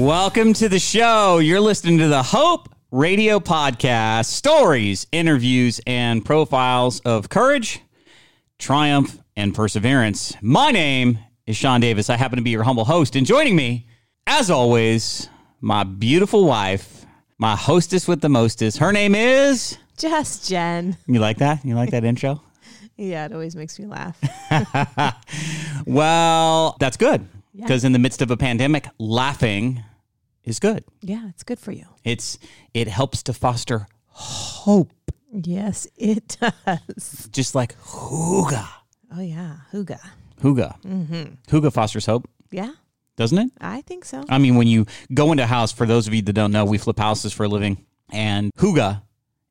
Welcome to the show. You're listening to the Hope Radio Podcast. Stories, interviews, and profiles of courage, triumph, and perseverance. My name is Sean Davis. I happen to be your humble host. And joining me, as always, my beautiful wife, my hostess with the mostest. Her name is... Just Jen. You like that? You like that intro? Yeah, it always makes me laugh. Well, that's good. Because in the midst of a pandemic, laughing is good. Yeah, it's good for you. It helps to foster hope. Yes, it does. Just like hygge. Oh, yeah, hygge. Hygge. Mm-hmm. Hygge fosters hope. Yeah. Doesn't it? I think so. I mean, when you go into a house, for those of you that don't know, we flip houses for a living. And hygge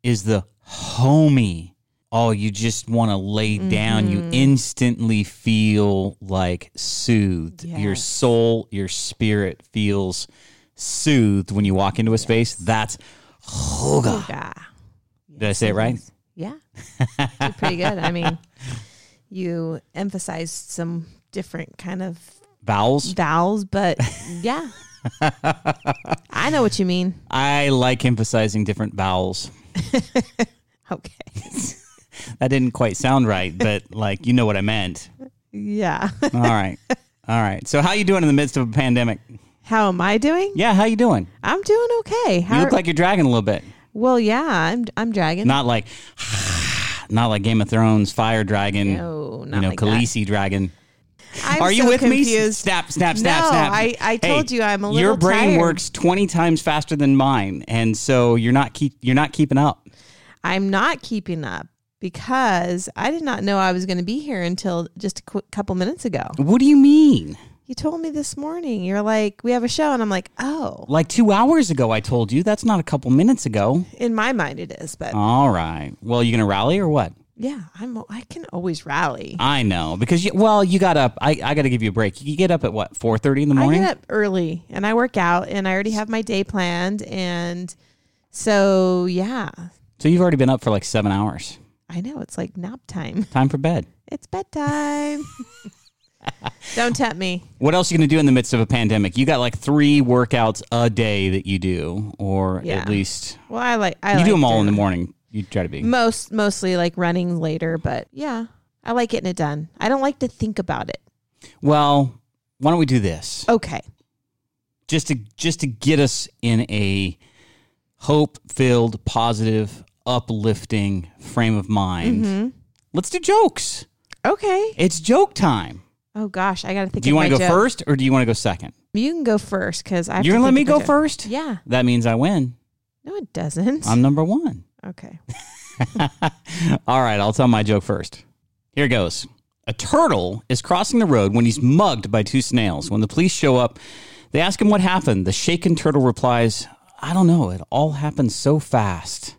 is the homey. Oh, you just want to lay down. Mm-hmm. You instantly feel like soothed. Yes. Your soul, your spirit feels soothed when you walk into a space. That's hygge. Hygge. Did I say it right? Yeah. You're pretty good. I mean, you emphasized some different kind of vowels, but yeah. I know what you mean. I like emphasizing different vowels. Okay. That didn't quite sound right, but like, you know what I meant. Yeah. All right. So how you doing in the midst of a pandemic? How am I doing? Yeah. How you doing? I'm doing okay. You look like you're dragging a little bit. Well, yeah, I'm dragging. Not like Game of Thrones, fire dragon. No, not like Khaleesi that. Dragon. I'm Are you so with confused. Me? Snap. I told you I'm a little tired. Your brain works 20 times faster than mine, and so you're not keeping up. I'm not keeping up because I did not know I was going to be here until just a couple minutes ago. What do you mean? You told me this morning. You're like, we have a show, and I'm like, oh. Like 2 hours ago I told you. That's not a couple minutes ago. In my mind it is, but. All right. Well, you going to rally or what? Yeah, I can always rally. I know, because, you got up. I got to give you a break. You get up at what, 4:30 in the morning? I get up early, and I work out, and I already have my day planned, and so, yeah. So you've already been up for like 7 hours. I know, it's like nap time. Time for bed. It's bedtime. Don't tempt me. What else are you going to do in the midst of a pandemic? You got like 3 workouts a day that you do, or at least. Well, I do them all in the morning. You try to be mostly like running later, but yeah, I like getting it done. I don't like to think about it. Well, why don't we do this? Okay. Just to get us in a hope-filled, positive, uplifting frame of mind. Mm-hmm. Let's do jokes. Okay. It's joke time. Oh gosh, I got to think. Do you want to go first or do you want to go second? You can go first because I. You're gonna let me go first? Yeah. That means I win. No, it doesn't. I'm number one. Okay. All right, I'll tell my joke first. Here goes. A turtle is crossing the road when he's mugged by 2 snails. When the police show up, they ask him what happened. The shaken turtle replies, I don't know. It all happened so fast.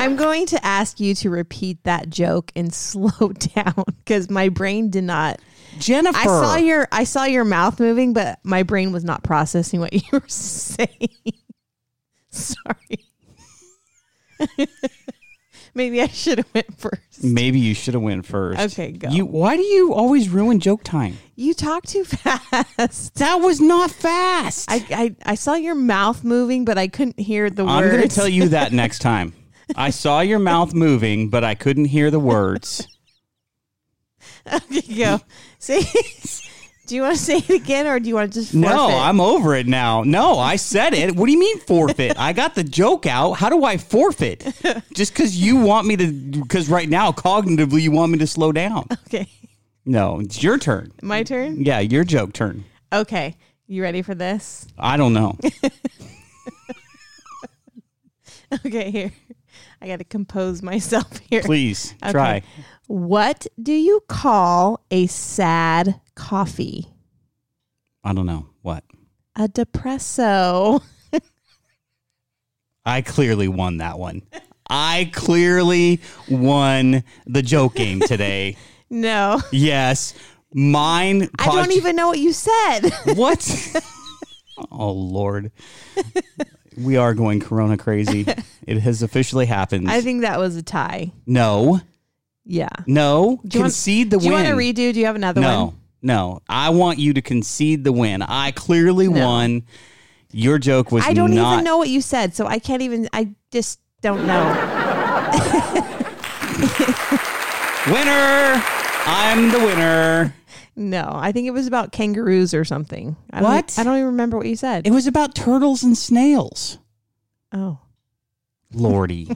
I'm going to ask you to repeat that joke and slow down because my brain did not. Jennifer, I saw your mouth moving, but my brain was not processing what you were saying. Sorry. Maybe I should have went first. Maybe you should have went first. Okay, go. Why do you always ruin joke time? You talk too fast. That was not fast. I saw your mouth moving, but I couldn't hear the words. I'm going to tell you that next time. I saw your mouth moving, but I couldn't hear the words. Okay, go. See, do you want to say it again or do you want to just forfeit? No, I'm over it now. No, I said it. What do you mean forfeit? I got the joke out. How do I forfeit? Just because you want me to, because right now, cognitively, you want me to slow down. Okay. No, it's your turn. My turn? Yeah, your joke turn. Okay. You ready for this? I don't know. Okay, here. I got to compose myself here. Please, okay. Try. What do you call a sad coffee? I don't know. What? A depresso. I clearly won that one. I clearly won the joke game today. No. Yes. Mine. I don't even know what you said. What? Oh, Lord. We are going corona crazy. It has officially happened. I think that was a tie. No. Yeah. No. Concede the win. Do you want to redo? Do you have another one? No. No, I want you to concede the win. I clearly won. Your joke was not. I don't even know what you said, so I can't even. I just don't know. Winner! I'm the winner. No, I think it was about kangaroos or something. I don't even remember what you said. It was about turtles and snails. Oh. Lordy.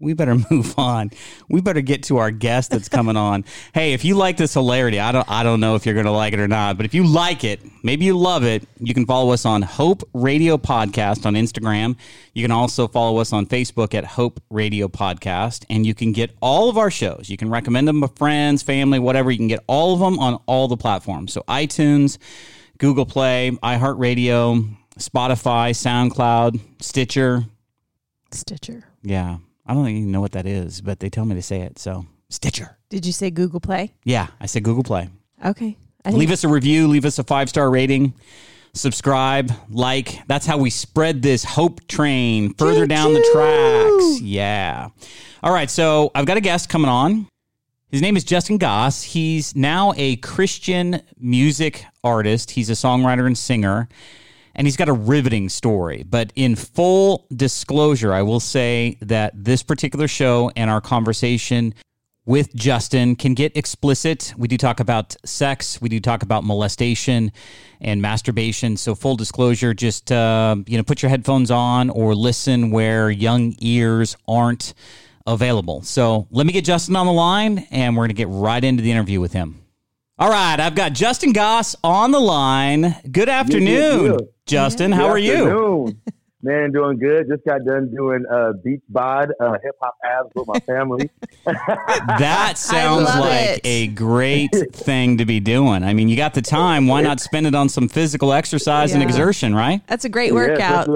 We better move on. We better get to our guest that's coming on. Hey, if you like this hilarity, I don't know if you're going to like it or not, but if you like it, maybe you love it, you can follow us on Hope Radio Podcast on Instagram. You can also follow us on Facebook at Hope Radio Podcast, and you can get all of our shows. You can recommend them to friends, family, whatever. You can get all of them on all the platforms. So iTunes, Google Play, iHeartRadio, Spotify, SoundCloud, Stitcher. Yeah. I don't even know what that is, but they tell me to say it, so Stitcher. Did you say Google Play? Yeah, I said Google Play. Okay. Leave us a review. Leave us a 5-star rating. Subscribe. Like. That's how we spread this hope train further down the tracks. Yeah. All right, so I've got a guest coming on. His name is Justin Goss. He's now a Christian music artist. He's a songwriter and singer. And he's got a riveting story. But in full disclosure, I will say that this particular show and our conversation with Justin can get explicit. We do talk about sex. We do talk about molestation and masturbation. So full disclosure, just put your headphones on or listen where young ears aren't available. So let me get Justin on the line, and we're going to get right into the interview with him. All right, I've got Justin Goss on the line. Good afternoon, Justin. How are you? Man, doing good. Just got done doing beach bod, hip-hop abs with my family. That sounds like a great thing to be doing. I mean, you got the time. Why not spend it on some physical exercise and exertion, right? That's a great workout. Yeah, especially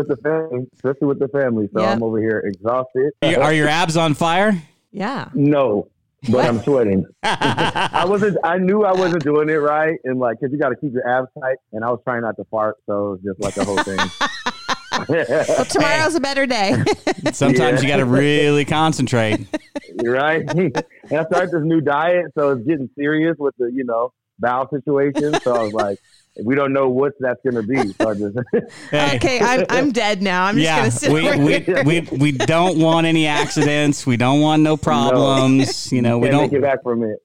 with the family. So I'm over here exhausted. Are your abs on fire? Yeah. No. But what? I'm sweating. I knew I wasn't doing it right, and because you got to keep your abs tight. And I was trying not to fart, so it was just a whole thing. Well, tomorrow's a better day. Sometimes you got to really concentrate. You're right. And I started this new diet, so it's getting serious with the bowel situation. So I was like, we don't know what that's going to be. So okay, I'm dead now. I'm just going to sit here. We don't want any accidents. We don't want no problems. No. We don't get back from it.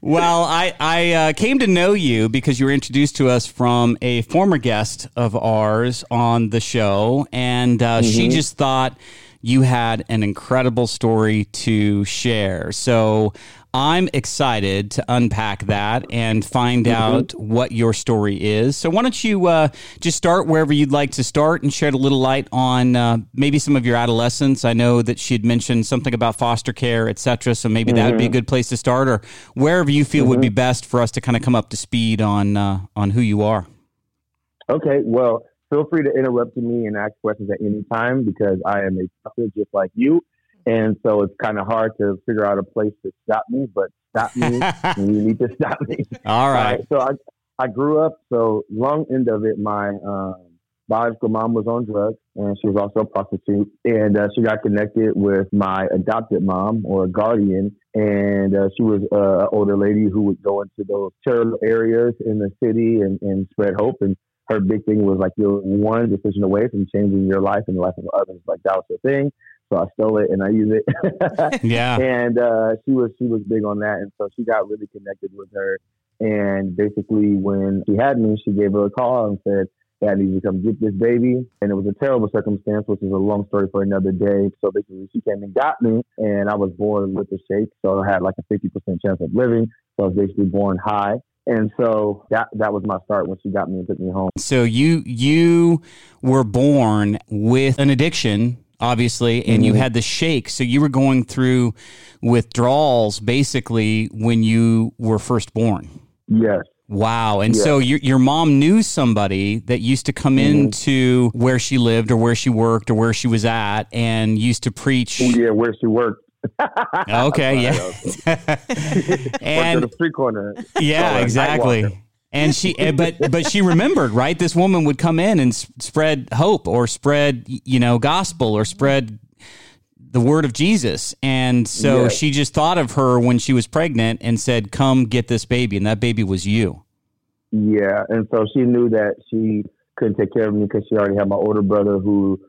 Well, I came to know you because you were introduced to us from a former guest of ours on the show, and she just thought you had an incredible story to share. So I'm excited to unpack that and find out what your story is. So why don't you just start wherever you'd like to start and shed a little light on maybe some of your adolescence. I know that she had mentioned something about foster care, et cetera, so maybe that would be a good place to start, or wherever you feel would be best for us to kind of come up to speed on who you are. Okay, well, feel free to interrupt me and ask questions at any time because I am a prophet just like you. And so it's kind of hard to figure out a place to stop me, but stop me when you need to stop me. All right. So I grew up, so long end of it, my biological mom was on drugs, and she was also a prostitute. And she got connected with my adopted mom or guardian, and she was an older lady who would go into those terrible areas in the city and spread hope. And her big thing was you're one decision away from changing your life and the life of others. That was her thing. So I stole it and I use it. Yeah. And she was big on that. And so she got really connected with her. And basically when she had me, she gave her a call and said, I need you to come get this baby. And it was a terrible circumstance, which is a long story for another day. So basically she came and got me, and I was born with a shake. So I had a 50% chance of living. So I was basically born high. And so that was my start when she got me and took me home. So you were born with an addiction, obviously, and you had the shake. So you were going through withdrawals basically when you were first born. Yes. Wow. And so your mom knew somebody that used to come into where she lived or where she worked or where she was at and used to preach. Oh, yeah, where she worked. Okay. Yeah. And the street corner. Yeah, exactly. And she, but she remembered, right? This woman would come in and spread hope, or spread gospel, or spread the word of Jesus. And so she just thought of her when she was pregnant and said, come get this baby. And that baby was you. Yeah. And so she knew that she couldn't take care of me because she already had my older brother who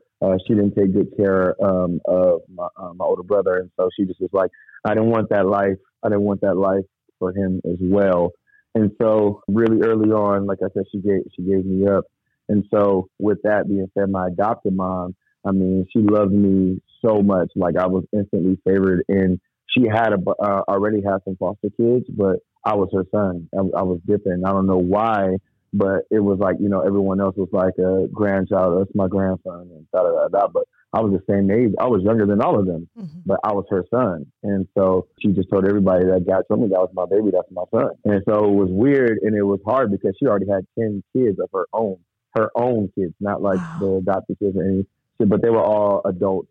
she didn't take good care of my older brother. And so she just was like, I didn't want that life. I didn't want that life for him as well. And so really early on, like I said, she gave me up. And so with that being said, my adopted mom, I mean, she loved me so much. Like I was instantly favored, and she had already had some foster kids, but I was her son. I was different. I don't know why, but it was like, you know, everyone else was like a grandchild. That's my grandson and da da da. But I was the same age. I was younger than all of them, but I was her son. And so she just told everybody that God told me that was my baby. That's my son. And so it was weird and it was hard because she already had 10 kids of her own kids, not like the adopted kids or anything. But they were all adults,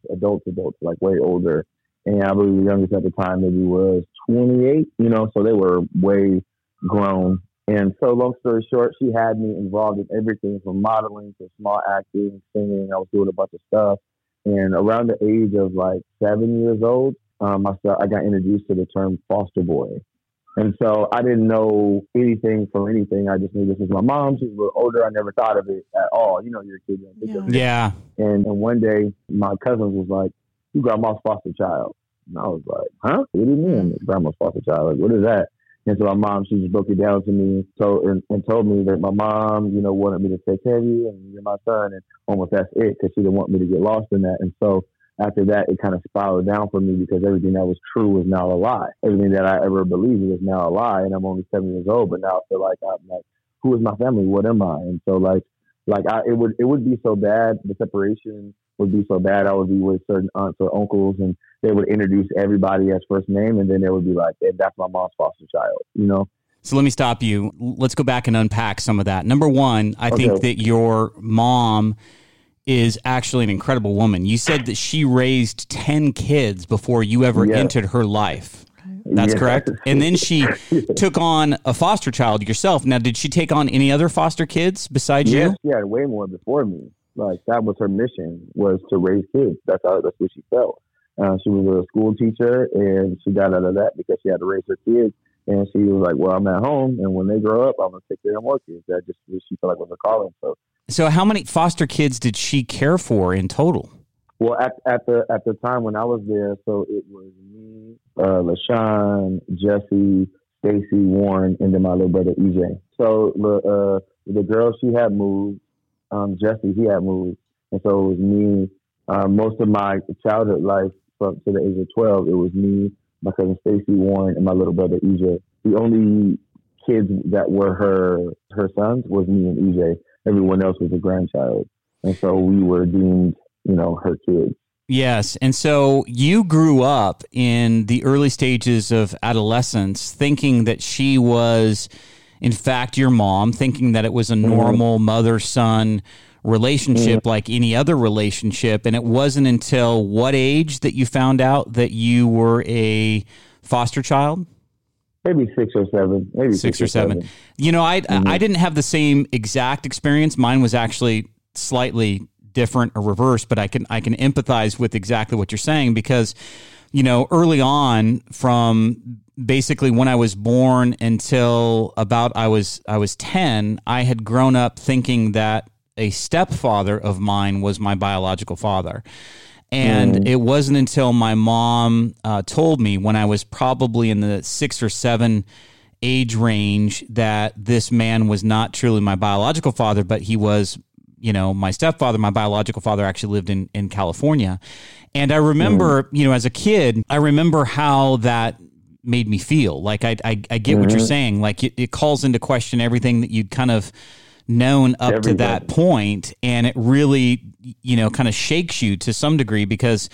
like way older. And I believe the youngest at the time maybe was 28, you know, so they were way grown. And so long story short, she had me involved in everything from modeling to small acting, singing. I was doing a bunch of stuff. And around the age of like 7 years old, I got introduced to the term foster boy. And so I didn't know anything from anything. I just knew this was my mom. She was a little older. I never thought of it at all. You know, you're a kid. Yeah. And one day, my cousin was like, you grandma's foster child. And I was like, huh? What do you mean grandma's foster child? Like, what is that? And so my mom, she just broke it down to me and told me that my mom, you know, wanted me to take care of you and you're my son. And almost that's it because she didn't want me to get lost in that. And so after that, it kind of spiraled down for me because everything that was true was now a lie. Everything that I ever believed was now a lie, and I'm only 7 years old. But now I feel like I'm like, who is my family? What am I? And so it would be so bad. The separation would be so bad. I would be with certain aunts or uncles, and they would introduce everybody as first name, and then they would be like, hey, that's my mom's foster child, you know. So let me stop you. Let's go back and unpack some of that. Number one, I think that your mom is actually an incredible woman. You said that she raised 10 kids before you ever entered her life. That's correct. And then she took on a foster child yourself. Now, did she take on any other foster kids besides you? She had way more before me. Like that was her mission, was to raise kids. That's what she felt. She was a school teacher, and she got out of that because she had to raise her kids. And she was like, well, I'm at home, and when they grow up, I'm going to take care of more kids. That just she felt like was her calling. So how many foster kids did she care for in total? Well, at the time when I was there, so it was me, LaShawn, Jesse, Stacy, Warren, and then my little brother, EJ. So the girl, she had moved. Jesse, he had moved. And so it was me. Most of my childhood life up to the age of 12, it was me, my cousin Stacy, Warren, and my little brother, EJ. The only kids that were her sons was me and EJ. Everyone else was a grandchild. And so we were deemed, you know, her kids. Yes. And so you grew up in the early stages of adolescence thinking that she was, in fact, your mom, thinking that it was a normal mother-son relationship like any other relationship. And it wasn't until what age that you found out that you were a foster child? Maybe 6 or 7. Maybe six or seven. You know, I didn't have the same exact experience. Mine was actually slightly different or reversed, but I can empathize with exactly what you're saying because, you know, early on from basically when I was born until about I was 10, I had grown up thinking that a stepfather of mine was my biological father. And it wasn't until my mom told me when I was probably in the 6 or 7 age range that this man was not truly my biological father, but he was, you know, my stepfather. My biological father actually lived in California. And I remember, you know, as a kid, I remember how that made me feel. Like I get what you're saying. Like it calls into question everything that you'd kind of known up to that point, and it really, you know, kind of shakes you to some degree because,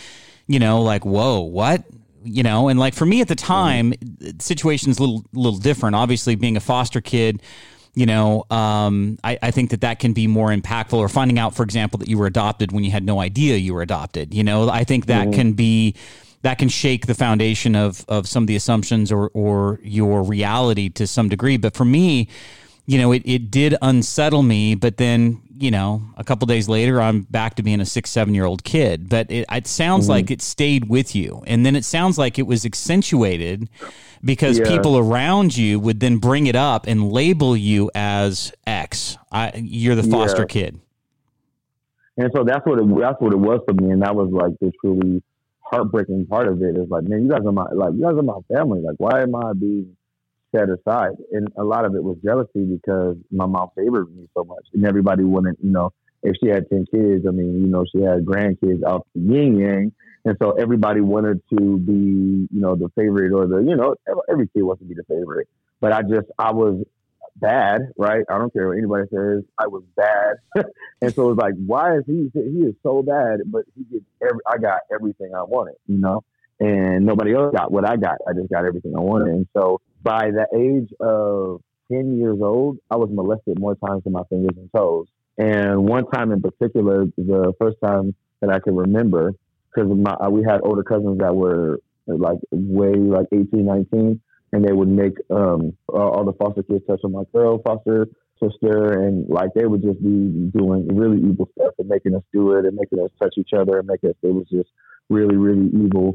you know, like, whoa, what? You know, and like for me at the time, the situation's a little different. Obviously, being a foster kid, you know, I think that can be more impactful, or finding out, for example, that you were adopted when you had no idea you were adopted. You know, I think that can be, that can shake the foundation of some of the assumptions or your reality to some degree. But for me, you know, it did unsettle me, but then, you know, a couple days later, I'm back to being a 6-7 year old kid. But it sounds mm-hmm. like it stayed with you. And then it sounds like it was accentuated because people around you would then bring it up and label you as X. You're the foster kid. And so that's what it was for me. And that was like this really heartbreaking part of it. It's like, man, you guys are my family. Like, why am I being set aside? And a lot of it was jealousy because my mom favored me so much, and everybody wouldn't, you know, if she had 10 kids, I mean, you know, she had grandkids out the yin yang. And so everybody wanted to be, you know, the favorite, or the, you know, every kid wants to be the favorite. But I was bad, right? I don't care what anybody says, I was bad. And so it was like, why is he is so bad, but I got everything I wanted, you know, and nobody else got what I got. I just got everything I wanted. And so by the age of 10 years old, I was molested more times than my fingers and toes. And one time in particular, the first time that I can remember, because we had older cousins that were like way like 18, 19, and they would make all the foster kids touch on my girl foster sister, and like they would just be doing really evil stuff and making us do it and making us touch each other and it was just really, really evil.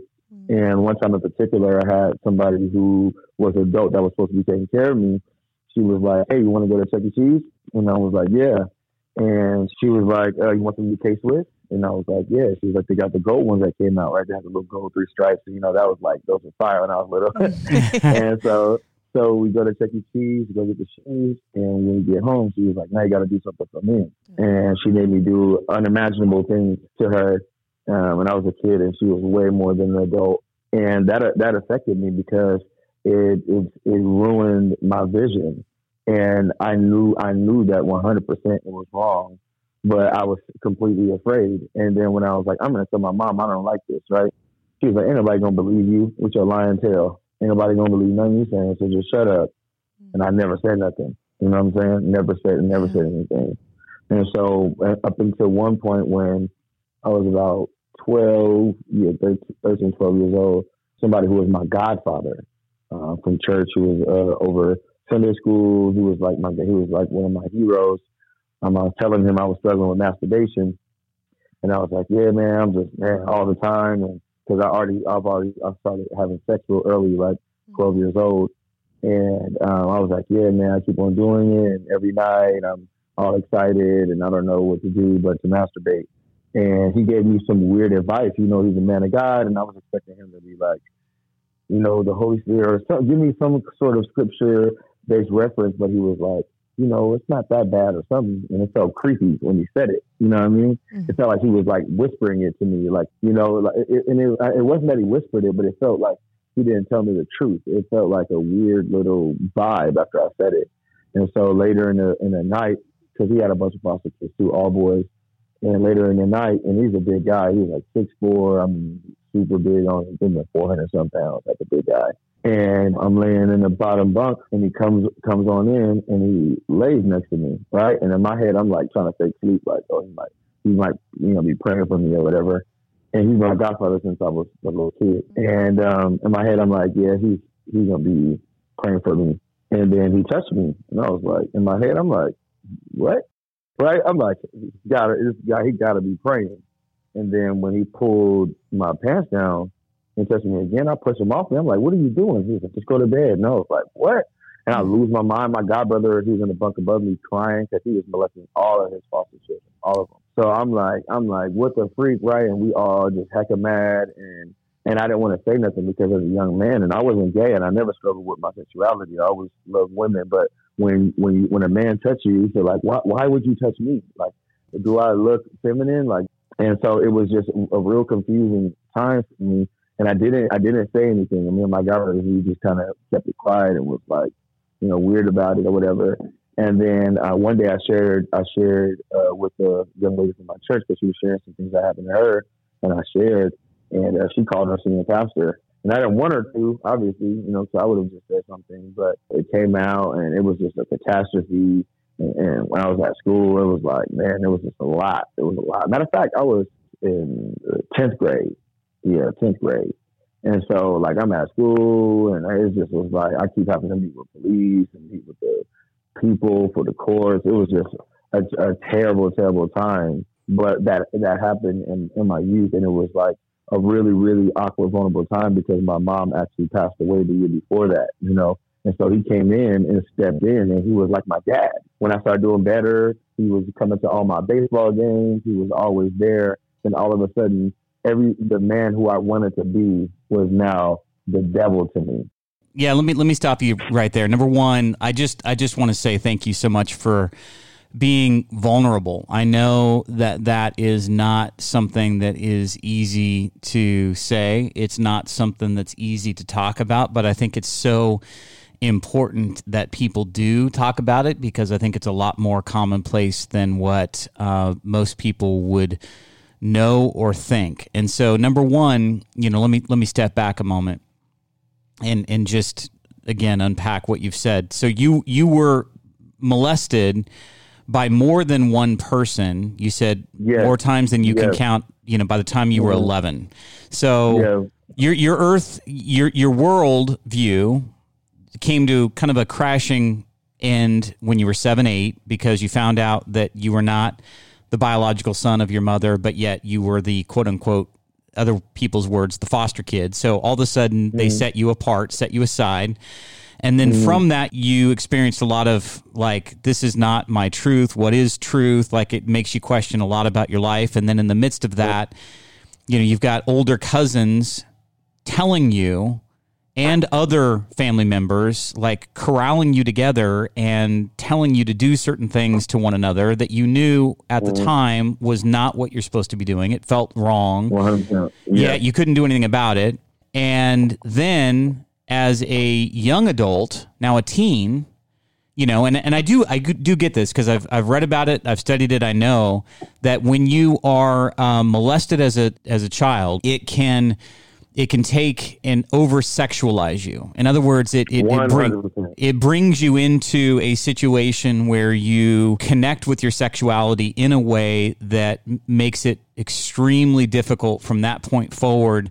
And one time in particular, I had somebody who was an adult that was supposed to be taking care of me. She was like, hey, you want to go to Chuck E. Cheese? And I was like, yeah. And she was like, you want something to case with? And I was like, yeah. She was like, they got the gold ones that came out, right? They had the little gold 3 stripes. And, you know, that was like, those were fire when I was little. And so we go to Chuck E. Cheese, we go get the shoes. And when we get home, she was like, now you got to do something for me. And she made me do unimaginable things to her. When I was a kid, and she was way more than an adult, and that affected me because it ruined my vision, and I knew that 100% it was wrong, but I was completely afraid. And then when I was like, I'm gonna tell my mom I don't like this, right? She was like, ain't nobody gonna believe you with your lying tail. Ain't nobody gonna believe nothing you saying, so just shut up. And I never said nothing. You know what I'm saying? Never said anything. And so up until one point when I was about 13, 12 years old, somebody who was my godfather from church, who was over Sunday school, he was like one of my heroes. I was telling him I was struggling with masturbation, and I was like, yeah, man, I'm just man all the time, and because I started having sex real early, like 12 years old, and I was like, yeah, man, I keep on doing it, and every night I'm all excited, and I don't know what to do but to masturbate. And he gave me some weird advice. You know, he's a man of God, and I was expecting him to be like, you know, the Holy Spirit, or some, give me some sort of scripture-based reference. But he was like, you know, it's not that bad or something. And it felt creepy when he said it. You know what I mean? Mm-hmm. It felt like he was like whispering it to me, like, you know, like, it wasn't that he whispered it, but it felt like he didn't tell me the truth. It felt like a weird little vibe after I said it. And so later in the night, because he had a bunch of foster kids too, all boys. And later in the night, and he's a big guy. He was like 6'4". I'm super big on him, like 400-some pounds, like a big guy. And I'm laying in the bottom bunk, and he comes on in, and he lays next to me, right? And in my head, I'm like trying to fake sleep, like, oh, he might, you know, be praying for me or whatever. And he's my godfather since I was a little kid. And in my head, I'm like, yeah, he's gonna be praying for me. And then he touched me, and I was like, in my head, I'm like, what? Right? I'm like, he gotta be praying. And then when he pulled my pants down and touched me again, I pushed him off me. I'm like, what are you doing? He's like, just go to bed. And I was like, what? And I lose my mind. My godbrother, he was in the bunk above me crying because he was molesting all of his foster children, all of them. So I'm like, what the freak, right? And we all just hecka mad. And I didn't want to say nothing because as a young man, and I wasn't gay, and I never struggled with my sexuality. I always loved women, but when a man touches you, you feel like, why would you touch me? Like, do I look feminine? Like, and so it was just a real confusing time for me. And I didn't say anything. I mean, my guy, he just kind of kept it quiet and was like, you know, weird about it or whatever. And then one day I shared with a young lady from my church because she was sharing some things that happened to her, and I shared. And she called her senior pastor. And I didn't want her to, obviously, you know, so I would have just said something. But it came out, and it was just a catastrophe. And when I was at school, it was like, man, it was just a lot. It was a lot. Matter of fact, I was in 10th grade. Yeah, 10th grade. And so, like, I'm at school, and it just was like, I keep having to meet with police and meet with the people, for the chorus. It was just a terrible, terrible time. But that happened in my youth, and it was like a really, really awkward, vulnerable time because my mom actually passed away the year before that, you know. And so he came in and stepped in, and he was like my dad. When I started doing better, he was coming to all my baseball games. He was always there. And all of a sudden, the man who I wanted to be was now the devil to me. Yeah, let me stop you right there. Number one, I just want to say thank you so much for being vulnerable. I know that is not something that is easy to say. It's not something that's easy to talk about, but I think it's so important that people do talk about it because I think it's a lot more commonplace than what most people would know or think. And so, number one, you know, let me step back a moment and just again unpack what you've said. So you were molested by more than one person, you said. Yes. More times than you. Yes. Can count, you know, by the time you were 11. So yes. your world view came to kind of a crashing end when you were 7, 8, because you found out that you were not the biological son of your mother, but yet you were the quote unquote, other people's words, the foster kid. So all of a sudden they set you apart, set you aside. And then from that, you experienced a lot of like, this is not my truth. What is truth? Like, it makes you question a lot about your life. And then in the midst of that, you know, you've got older cousins telling you and other family members like corralling you together and telling you to do certain things to one another that you knew at the time was not what you're supposed to be doing. It felt wrong. 100%. Yeah, you couldn't do anything about it. And then as a young adult, now a teen, you know, and I do get this because I've read about it, I've studied it. I know that when you are molested as a child, it can take and over-sexualize you. In other words, it brings you into a situation where you connect with your sexuality in a way that makes it extremely difficult from that point forward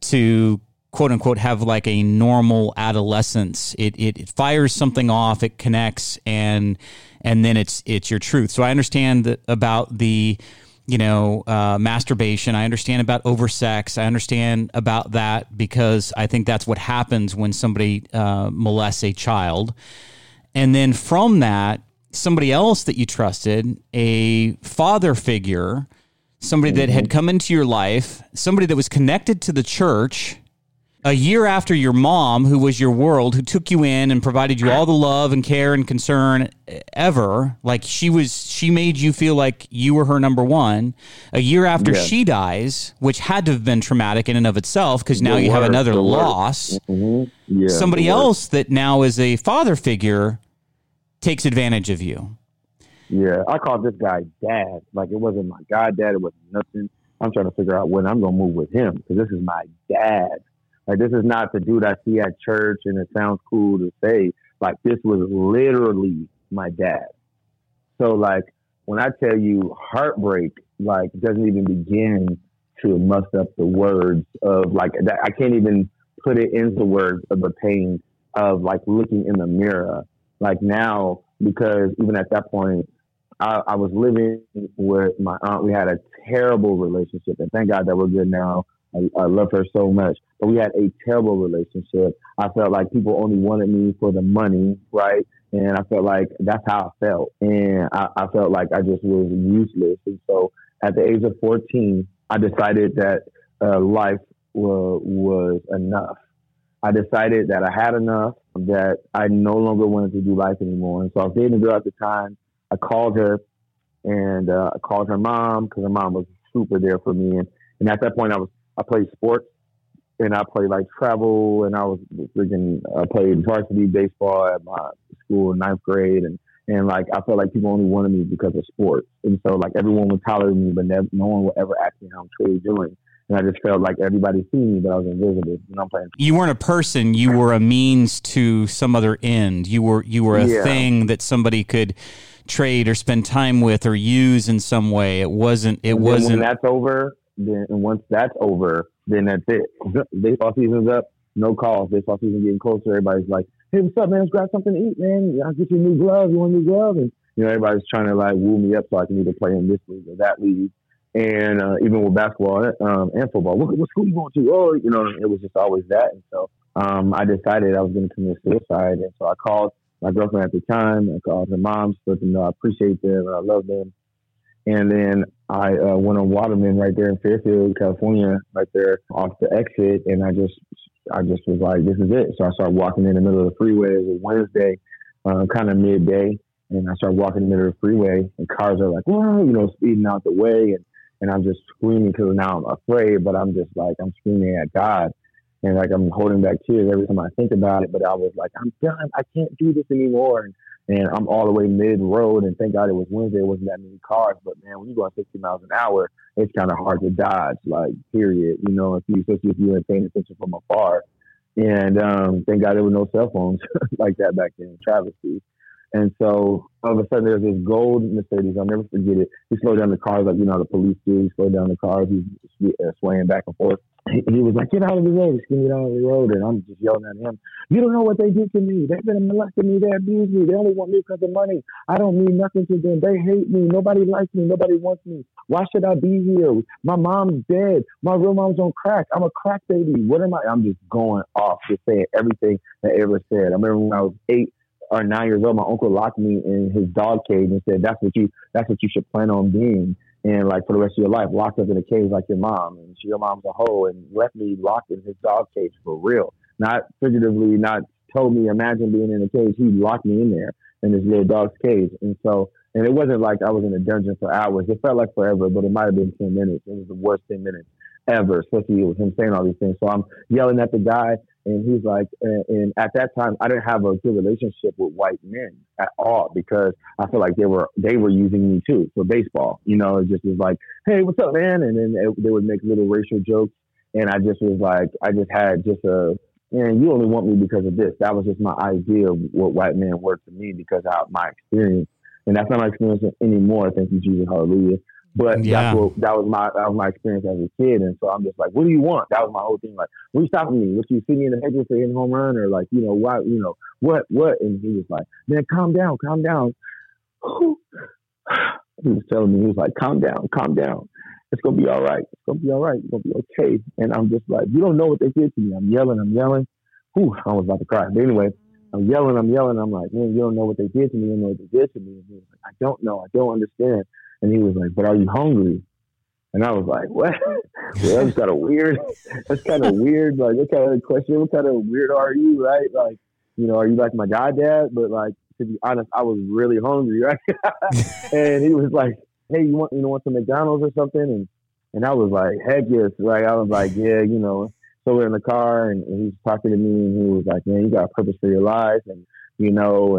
to quote unquote, have like a normal adolescence. It fires something off, it connects, and then it's your truth. So I understand about the, you know, masturbation. I understand about oversex. I understand about that because I think that's what happens when somebody molests a child. And then from that, somebody else that you trusted, a father figure, somebody that had come into your life, somebody that was connected to the church, a year after your mom, who was your world, who took you in and provided you all the love and care and concern ever, like she made you feel like you were her number one. A year after she dies, which had to have been traumatic in and of itself, because now you have another loss. Mm-hmm. Yeah, somebody else that now is a father figure takes advantage of you. Yeah, I called this guy dad. Like, it wasn't my goddad. It wasn't nothing. I'm trying to figure out when I'm going to move with him, because this is my dad. Like, this is not the dude I see at church and it sounds cool to say. Like, this was literally my dad. So, like, when I tell you heartbreak, like, doesn't even begin to mess up the words of, like, that. I can't even put it into words of the pain of, like, looking in the mirror. Like, now, because even at that point, I was living with my aunt. We had a terrible relationship, and thank God that we're good now. I love her so much, but we had a terrible relationship. I felt like people only wanted me for the money, right? And I felt like that's how I felt. And I felt like I just was useless. And so at the age of 14, I decided that life was enough. I decided that I had enough, that I no longer wanted to do life anymore. And so I was dating a girl at the time. I called her, and I called her mom, because her mom was super there for me. And at that point, I played sports, and I played like travel, and I played varsity baseball at my school in 9th grade. And like, I felt like people only wanted me because of sports. And so like everyone would tolerate me, but no one would ever ask me how I'm truly doing. And I just felt like everybody seen me, but I was invisible. You know, I'm playing. You weren't a person, you were a means to some other end. You were a thing that somebody could trade or spend time with or use in some way. It wasn't. When that's over. Then once that's over, then that's it. Baseball season's up, no calls. Baseball season getting closer. Everybody's like, hey, what's up, man? Let's grab something to eat, man. I'll get you a new glove. You want a new glove? And, you know, everybody's trying to, like, woo me up so I can either play in this league or that league. And even with basketball and football, what school you going to? Oh, you know, it was just always that. And so I decided I was going to commit suicide. And so I called my girlfriend at the time. I called her mom, so let them know I appreciate them and I love them. And then I went on Waterman right there in Fairfield, California, right there off the exit. And I just was like, this is it. So I started walking in the middle of the freeway. It was Wednesday, kind of midday. And I started walking in the middle of the freeway, and cars are like, whoa, you know, speeding out the way. And I'm just screaming because now I'm afraid, but I'm just like, I'm screaming at God. And like, I'm holding back tears every time I think about it. But I was like, I'm done. I can't do this anymore. And I'm all the way mid-road. And thank God it was Wednesday. It wasn't that many cars. But, man, when you're going 60 miles an hour, it's kind of hard to dodge, like, period. You know, especially if you ain't paying attention from afar. And thank God there were no cell phones like that back then, travesty. And so all of a sudden there's this gold Mercedes. I'll never forget it. He slowed down the cars like, you know, the police do. He slowed down the cars. He's swaying back and forth. He was like, get out of the road. He's getting out of the road. And I'm just yelling at him. You don't know what they did to me. They've been molesting me. They abused me. They only want me because of money. I don't mean nothing to them. They hate me. Nobody likes me. Nobody wants me. Why should I be here? My mom's dead. My real mom's on crack. I'm a crack baby. What am I? I'm just going off, just saying everything that I ever said. I remember when I was 8 or 9 years old, my uncle locked me in his dog cage and said, that's what you should plan on being. And like for the rest of your life, locked up in a cage like your mom, and your mom's a hoe, and left me locked in his dog cage for real. Not figuratively, not told me, imagine being in a cage. He locked me in there in this little dog's cage. And so, and it wasn't like I was in a dungeon for hours. It felt like forever, but it might've been 10 minutes. It was the worst 10 minutes ever, especially with him saying all these things. So I'm yelling at the guy. And he's like, and at that time, I didn't have a good relationship with white men at all because I feel like they were using me too for baseball. You know, it just was like, hey, what's up, man? And then they would make little racial jokes. And I just was like, I just had just a, and you only want me because of this. That was just my idea of what white men were to me because of my experience. And that's not my experience anymore. Thank you, Jesus. Hallelujah. But yeah. that was my experience as a kid. And so I'm just like, what do you want? That was my whole thing. Like, what are you stopping me? What you see me in the hedges for hitting home run? Or like, you know, why, you know, what? And he was like, man, calm down. He was telling me, he was like, calm down. It's going to be all right. It's going to be all right. It's going to be okay. And I'm just like, you don't know what they did to me. I'm yelling. I was about to cry. But anyway, I'm yelling. I'm like, man, you don't know what they did to me. You don't know what they did to me. And he was like, I don't know. I don't understand. And he was like, but are you hungry? And I was like, what? Well, that's kind of weird. Like, what kind of question? What kind of weird are you, right? Like, you know, are you like my goddad? But like, to be honest, I was really hungry, right? And he was like, hey, you want some McDonald's or something? And I was like, heck yes. Like, I was like, yeah, you know. So we're in the car and he's talking to me and he was like, man, you got a purpose for your life. And, you know,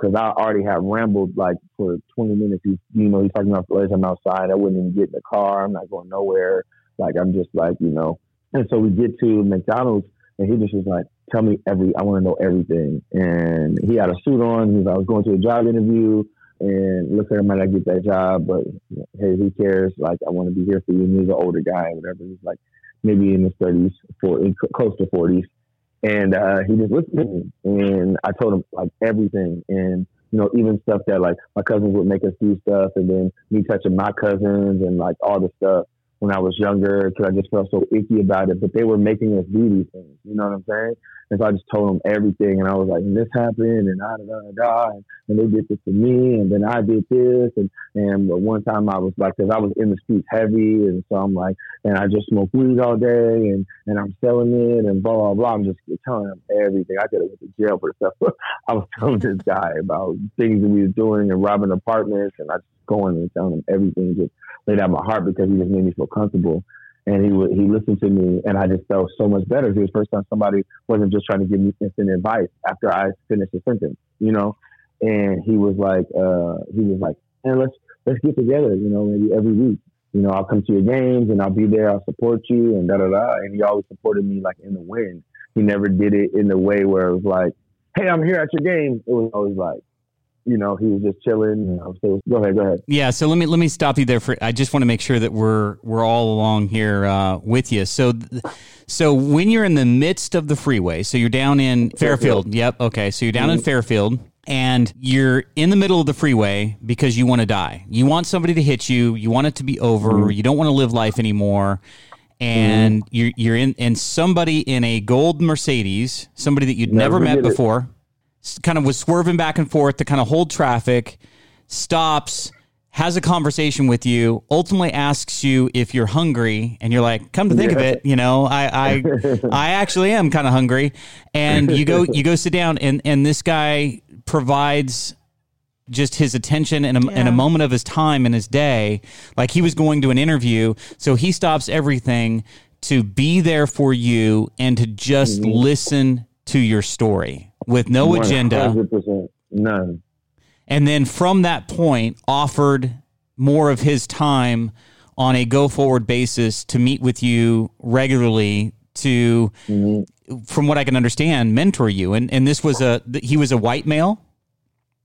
cause I already had rambled like for 20 minutes. He's talking about the place. I'm outside. I wouldn't even get in the car. I'm not going nowhere. Like, I'm just like, you know, and so we get to McDonald's and he just was like, tell me I want to know everything. And he had a suit on. He was like, I was going to a job interview and looks like I might not get that job, but hey, who cares? Like, I want to be here for you. And he's an older guy, whatever. He's like maybe in his 30s, close to 40s. And he just listened to me, and I told him, like, everything, and, you know, even stuff that, like, my cousins would make us do stuff, and then me touching my cousins and, like, all the stuff when I was younger, because I just felt so icky about it, but they were making us do these things, you know what I'm saying? And so I just told him everything, and I was like, and this happened, and and they did this to me, and then I did this, and one time I was like, because I was in the streets heavy, and so I'm like, and I just smoked weed all day, and I'm selling it, and blah, blah, blah. I'm just telling him everything. I could have went to jail for stuff. I was telling this guy about things that we were doing and robbing apartments, and I just going and telling him everything, just laid out my heart because he just made me feel comfortable. And he listened to me, and I just felt so much better. It was the first time somebody wasn't just trying to give me instant advice after I finished the sentence, you know. And he was like, man, let's get together, you know, maybe every week. You know, I'll come to your games, and I'll be there. I'll support you, and da da da. And he always supported me like in the wind. He never did it in the way where it was like, hey, I'm here at your game. It was always like, you know, he was just chilling. You know, so go ahead. Yeah. So let me stop you there for, I just want to make sure that we're all along here with you. So when you're in the midst of the freeway, so you're down in Fairfield. Yep. Okay. So you're down in Fairfield and you're in the middle of the freeway because you want to die. You want somebody to hit you. You want it to be over. Mm-hmm. You don't want to live life anymore. And mm-hmm. you're in, and somebody in a gold Mercedes, somebody that you'd never met before, kind of was swerving back and forth to kind of hold traffic, stops, has a conversation with you, ultimately asks you if you're hungry, and you're like, come to think of it, you know, I actually am kind of hungry. And you go sit down, and this guy provides just his attention and a moment of his time in his day. Like he was going to an interview, so he stops everything to be there for you and to just mm-hmm. listen to your story with no 100%, agenda, none. And then from that point offered more of his time on a go forward basis to meet with you regularly to, mm-hmm. from what I can understand, mentor you. And this was he was a white male.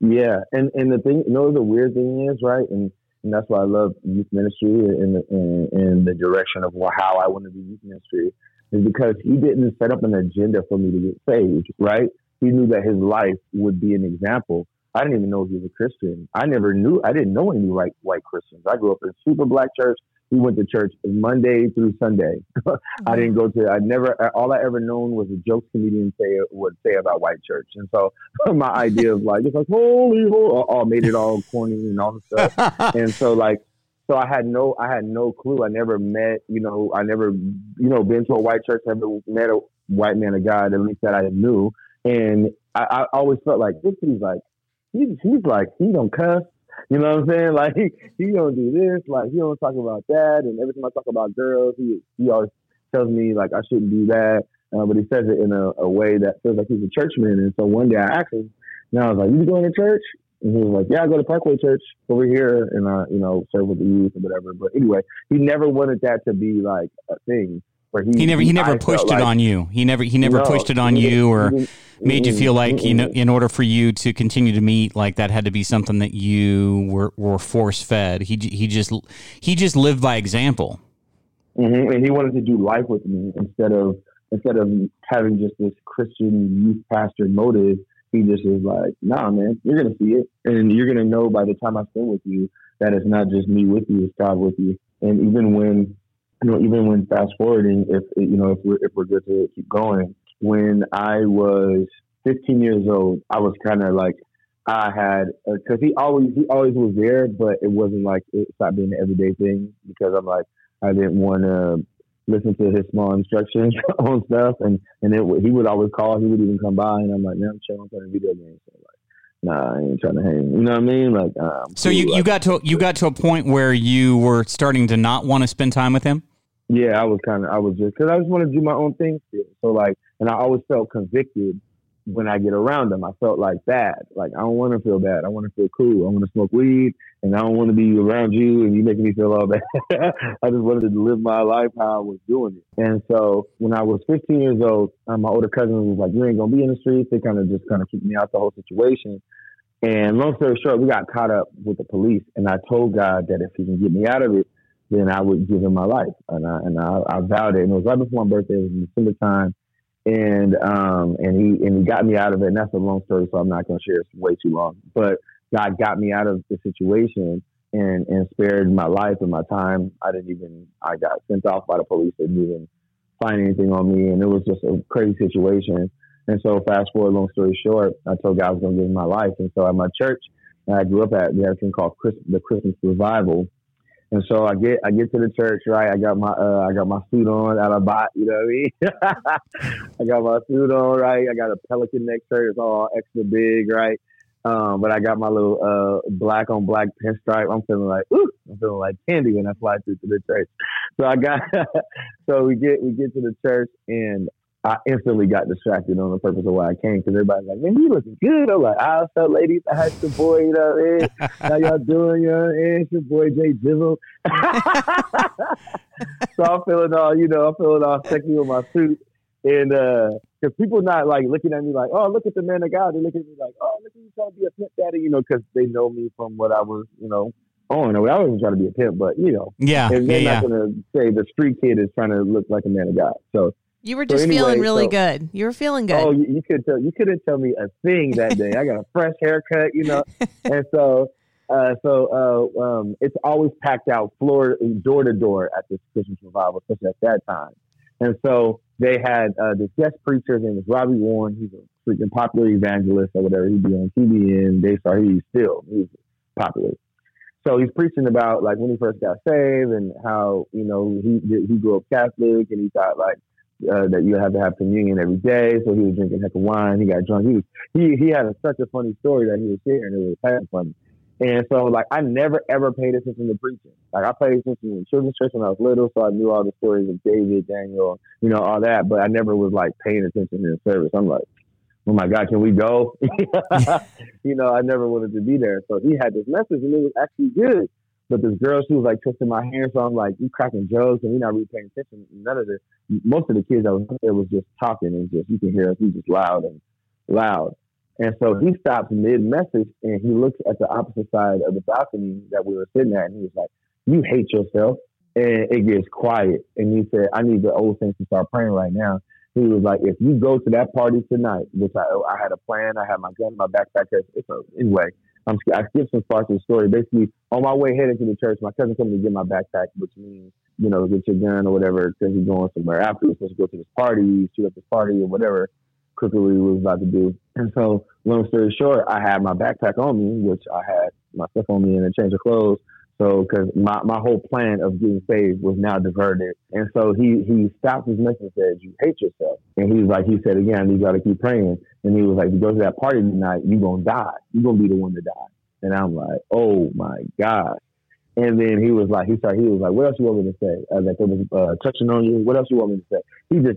Yeah, and the thing, you know, the weird thing is, right, and that's why I love youth ministry and the direction of how I want to do youth ministry, is because he didn't set up an agenda for me to get saved, right? He knew that his life would be an example. I didn't even know he was a Christian. I didn't know any white Christians. I grew up in a super black church. We went to church Monday through Sunday. All I ever known was a joke comedian would say about white church. And so my idea of like, it's like, holy, all made it all corny and all the stuff. And so like, so I had no clue. I never met, you know, been to a white church, never met a white man of God, at least that I knew. And I always felt like this dude's like, he don't cuss. You know what I'm saying? Like, he don't do this. Like, he don't talk about that. And every time I talk about girls, he always tells me, like, I shouldn't do that. But he says it in a way that feels like he's a churchman. And so one day I asked him, and I was like, you going to church? And he was like, yeah, I go to Parkway Church over here. And I, you know, serve with the youth or whatever. But anyway, he never wanted that to be, like, a thing. He never pushed it on you. He never pushed it on you or made you feel like, you know, in order for you to continue to meet, like that had to be something that you were force fed. He just lived by example. Mm-hmm. And he wanted to do life with me instead of having just this Christian youth pastor motive. He just was like, nah, man, you're going to see it. And you're going to know by the time I spend with you that it's not just me with you, it's God with you. And even when fast forwarding, if we're good to keep going, when I was 15 years old, I was kind of like, because he always was there, but it wasn't like, it's not being an everyday thing, because I'm like, I didn't want to listen to his small instructions on stuff. And he would always call, he would even come by, and I'm like, man, I'm chilling, I'm playing video games. So like, nah, I ain't trying to hang. You know what I mean? Like, so you got to a point where you were starting to not want to spend time with him? Yeah, I just want to do my own thing still. So like, and I always felt convicted when I get around them. I felt like bad. Like, I don't want to feel bad. I want to feel cool. I want to smoke weed, and I don't want to be around you, and you making me feel all bad. I just wanted to live my life how I was doing it. And so when I was 15 years old, my older cousin was like, you ain't going to be in the streets. They kind of kicked me out the whole situation. And long story short, we got caught up with the police, and I told God that if he can get me out of it, then I would give him my life. And I vowed it. And it was right before my birthday. It was in December time. And he got me out of it. And that's a long story, so I'm not going to share it way too long. But God got me out of the situation and spared my life and my time. I got sent off by the police. They didn't even find anything on me. And it was just a crazy situation. And so fast forward, long story short, I told God I was going to give him my life. And so at my church I grew up at, we had a thing called the Christmas Revival. And so I get to the church, right? I got my suit on out of bot, you know what I mean? I got my suit on, right? I got a pelican neck shirt, it's all extra big, right? But I got my little black on black pinstripe. I'm feeling like candy when I fly through to the church. So we get to the church, and I instantly got distracted on the purpose of why I came, because everybody's like, man, you looking good. I'm like, I felt ladies, I had your boy, you know what I mean? How y'all doing, you know what I mean? It's your boy, Jay Dizzle. So I'm feeling all sexy with my suit. And Because people not like looking at me like, oh, look at the man of God. They look at me like, oh, look at you trying to be a pimp daddy, you know, because they know me from what I was, you know, on. I wasn't trying to be a pimp, but, you know. Yeah. And they're not going to say the street kid is trying to look like a man of God. So you were just feeling really good. You were feeling good. Oh, you could tell, you couldn't tell me a thing that day. I got a fresh haircut, you know. And so it's always packed out floor door to door at this Christmas revival, especially at that time. And so they had this guest preacher, his name was Robbie Warren. He's a freaking popular evangelist or whatever. He'd be on TV and he's popular. So he's preaching about like when he first got saved and how, you know, he grew up Catholic and he thought like that you have to have communion every day. So he was drinking a heck of wine. He got drunk. He had such a funny story that he was sharing. It was kind of funny. And so, like, I never, ever paid attention to preaching. Like, I paid attention to the children's church when I was little, so I knew all the stories of David, Daniel, you know, all that. But I never was, like, paying attention to the service. I'm like, oh, my God, can we go? You know, I never wanted to be there. So he had this message, and it was actually good. But this girl, she was, like, twisting my hair. So I'm like, you cracking jokes, and we're not really paying attention to none of this. Most of the kids that was there was just talking and just, you can hear us. We just loud and loud. And so he stops mid-message, and he looks at the opposite side of the balcony that we were sitting at, and he was like, you hate yourself. And it gets quiet. And he said, I need the old saints to start praying right now. He was like, if you go to that party tonight, which I had a plan, I had my gun in my backpack. Anyway, I skipped some parts of the story. Basically, on my way headed to the church, my cousin came to get my backpack, which means, you know, get your gun or whatever, because he's going somewhere after. We're supposed to go to this party, shoot up this party or whatever. Quickly we was about to do. And so, long story short, I had my backpack on me, which I had my stuff on me and a change of clothes. So, because my whole plan of getting saved was now diverted. And so he stopped his message and said, you hate yourself. And he was like, he said, again, you got to keep praying. And he was like, you go to that party tonight, you're going to die. You're going to be the one to die. And I'm like, oh my God. And then he was like, he was like, what else you want me to say? That there was touching on you. What else you want me to say?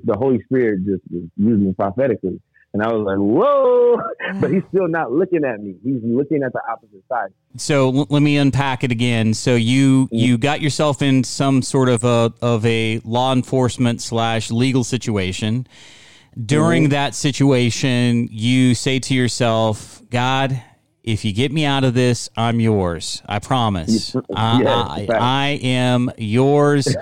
The Holy Spirit just was using me prophetically. And I was like, whoa, but he's still not looking at me. He's looking at the opposite side. So let me unpack it again. So you got yourself in some sort of a law enforcement / legal situation. During that situation, you say to yourself, God, if you get me out of this, I'm yours. I promise. I am yours.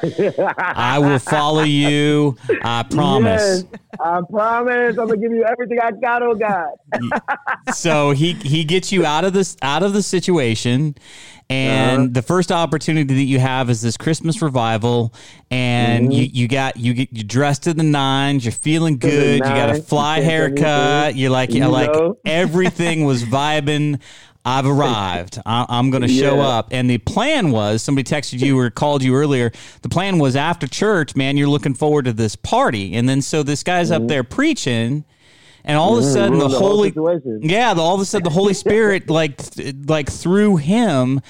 I will follow you. I promise. Yes, I promise. I'm going to give you everything I got, oh God. So he gets you out of the situation. And the first opportunity that you have is this Christmas revival, and you get dressed to the nines. You're feeling good. You got a fly haircut. You're like everything was vibing. I've arrived. I'm going to show up. And the plan was, somebody texted you or called you earlier. The plan was after church, man, you're looking forward to this party. And then so this guy's up there preaching. And all of a sudden, the Holy Spirit, like through him,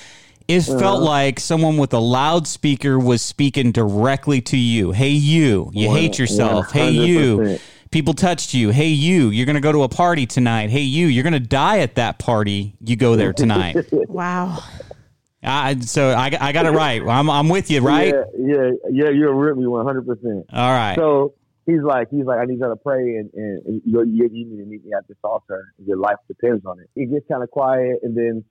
it felt like someone with a loudspeaker was speaking directly to you. Hey, you hate yourself. 100%. Hey, you, people touched you. Hey, you're going to go to a party tonight. Hey, you're going to die at that party. You go there tonight. Wow. So I got it right. I'm with you, right? Yeah. You're with me 100%. All right. So. He's like, I need you to pray, and you need to meet me at this altar. Your life depends on it. It gets kind of quiet, and then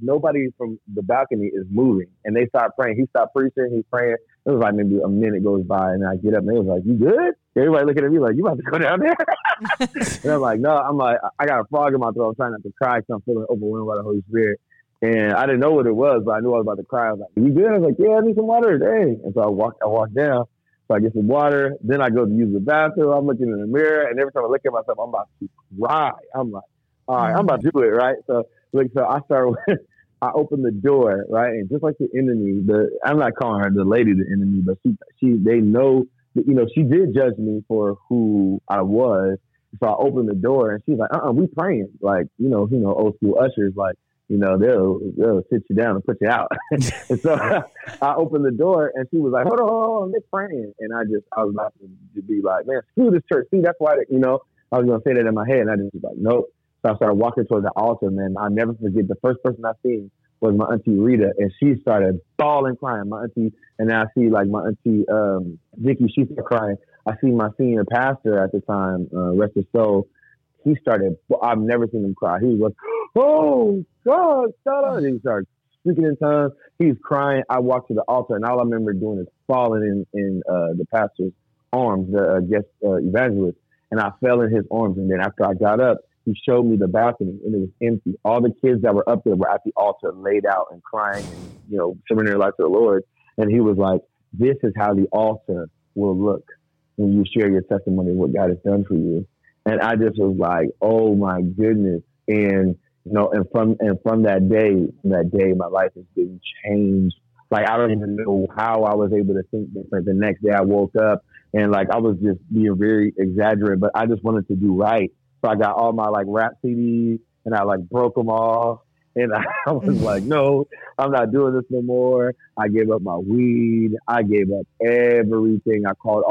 nobody from the balcony is moving, and they start praying. He stopped preaching. He's praying. It was like maybe a minute goes by, and I get up, and they was like, you good? Everybody looking at me like, you about to go down there? And I'm like, no. I'm like, I got a frog in my throat. I'm trying not to cry because I'm feeling overwhelmed by the Holy Spirit. And I didn't know what it was, but I knew I was about to cry. I was like, you good? I was like, yeah, I need some water. Dang. And so I walked down. So I get some water. Then I go to use the bathroom. I'm looking in the mirror. And every time I look at myself, I'm about to cry. I'm like, all right, I'm about to do it, right? So I start with, I open the door, right? And just like the enemy, I'm not calling her the lady the enemy, but they know that, you know, she did judge me for who I was. So I opened the door and she's like, we praying. Like, you know, old school ushers, like, you know, they'll sit you down and put you out. And so I opened the door and she was like, hold on, they're praying. And I was about to be like, man, screw this church. See, that's why, you know, I was going to say that in my head. And I just was like, nope. So I started walking towards the altar, man. I'll never forget the first person I seen was my auntie Rita. And she started bawling, crying. My auntie, and I see like my auntie Vicky, she started crying. I see my senior pastor at the time, rest his soul, he started, I've never seen him cry. He was like, oh, God, shut up. And he started speaking in tongues. He's crying. I walked to the altar, and all I remember doing is falling in the pastor's arms, the guest evangelist. And I fell in his arms. And then after I got up, he showed me the balcony, and it was empty. All the kids that were up there were at the altar, laid out and crying and, you know, surrendering their life to the Lord. And he was like, this is how the altar will look when you share your testimony of what God has done for you. And I just was like, oh my goodness. And, you know, and from that day, my life has been changed. Like, I don't even know how I was able to think different. The next day I woke up, and like, I was just being very exaggerated, but I just wanted to do right. So I got all my like rap CDs, and I like broke them off. And I was like, no, I'm not doing this no more. I gave up my weed. I gave up everything. I called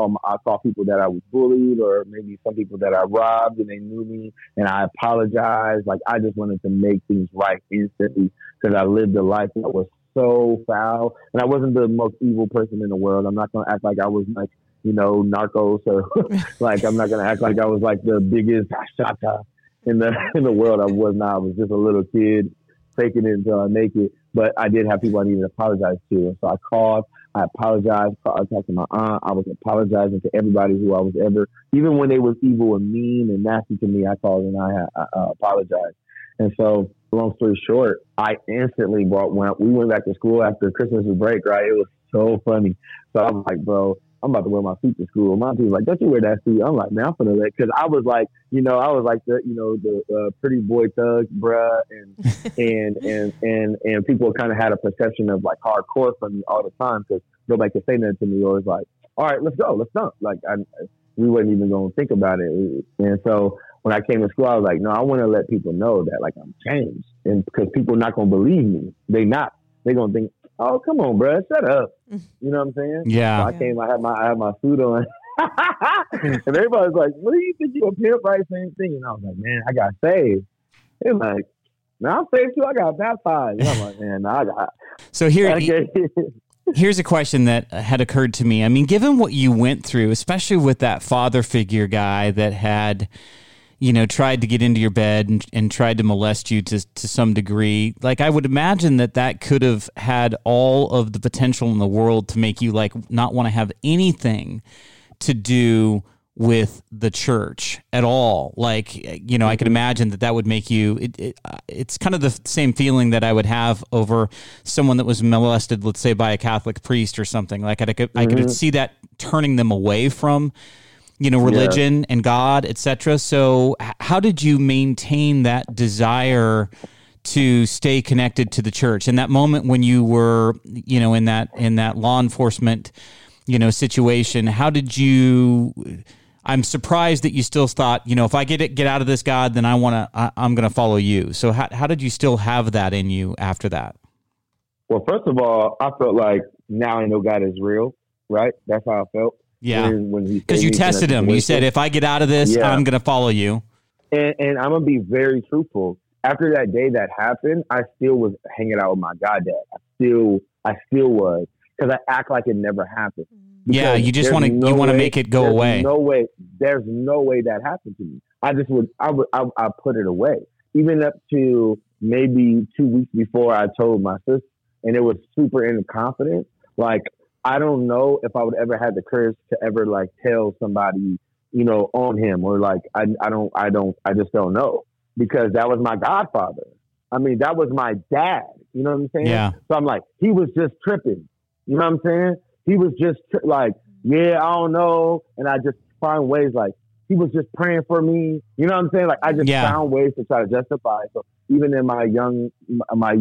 people that I was bullied, or maybe some people that I robbed and they knew me, and I apologized. Like, I just wanted to make things right instantly, because I lived a life that was so foul. And I wasn't the most evil person in the world. I'm not going to act like I was like, you know, Narcos, or like, I'm not going to act like I was like the biggest shata in the world. I was not. I was just a little kid, faking it until I make it. But I did have people I needed to apologize to. And so I called, I apologized. I talked to my aunt. I was apologizing to everybody who I was ever, even when they was evil and mean and nasty to me, I called and I apologized. And so, long story short, I instantly we went back to school after Christmas break, right? It was so funny. So I'm like, bro, I'm about to wear my suit to school. My team's like, don't you wear that suit? I'm like, man, I'm finna let, because I was like, you know, the pretty boy thug, bruh, and people kind of had a perception of like hardcore from me all the time, because nobody could say nothing to me. Or it's like, all right, let's go, let's dump. Like, we wasn't even gonna think about it. And so when I came to school, I was like, no, I want to let people know that like I'm changed, and because people are not gonna believe me, they gonna think, oh, come on, bro, shut up. You know what I'm saying? Yeah. So I had my suit on. And everybody's like, what do you think you appear right? Same thing. And I was like, man, I got saved. They were like, no, I'm saved too. I got baptized. And I'm like, man, no, I got. So here's a question that had occurred to me. I mean, given what you went through, especially with that father figure guy that had, you know, tried to get into your bed and tried to molest you to some degree. Like, I would imagine that could have had all of the potential in the world to make you like not want to have anything to do with the church at all. Like, you know, I could imagine that would make you, it's kind of the same feeling that I would have over someone that was molested, let's say by a Catholic priest or something. Like, I could see that turning them away from, you know, religion and God, etc. So how did you maintain that desire to stay connected to the church in that moment when you were, you know, in that law enforcement, you know, situation? How did you, I'm surprised that you still thought, you know, if I get out of this, God, then I'm going to follow you. So how did you still have that in you after that? Well, first of all, I felt like now I know God is real, right? That's how I felt. Yeah, because you tested him. You said, if I get out of this, I'm going to follow you. And I'm going to be very truthful. After that day that happened, I still was hanging out with my goddad. I still was, because I act like it never happened. Because yeah, you just want to make it go away. There's no way that happened to me. I put it away. Even up to maybe 2 weeks before I told my sister, and it was super inconfident. Like, I don't know if I would ever have the courage to ever like tell somebody, you know, on him, or like, I just don't know, because that was my godfather. I mean, that was my dad, you know what I'm saying? Yeah. So I'm like, he was just tripping. You know what I'm saying? He was just I don't know. And I just find ways, like, he was just praying for me. You know what I'm saying? Like, I just found ways to try to justify it. So even in my young in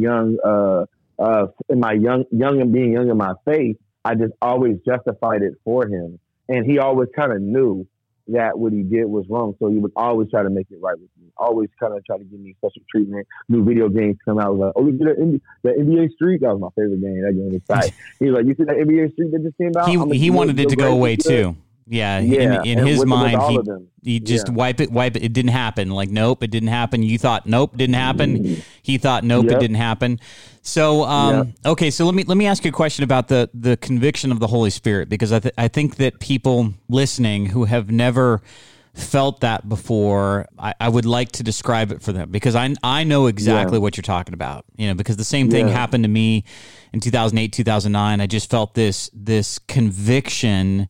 my faith, I just always justified it for him. And he always kind of knew that what he did was wrong. So he would always try to make it right with me. Always kind of try to give me special treatment. New video games come out. I was like, oh, you see that NBA Streak? That was my favorite game. That game was tight. He was like, you see that NBA Streak that just came out? He wanted it to go away too. Yeah. In his mind, he just wipe it. It didn't happen. Like, nope, it didn't happen. You thought, nope, didn't happen. He thought, nope, it didn't happen. So, okay. So let me ask you a question about the conviction of the Holy Spirit, because I think that people listening who have never felt that before, I would like to describe it for them, because I know exactly what you're talking about, you know, because the same thing happened to me in 2008, 2009. I just felt this conviction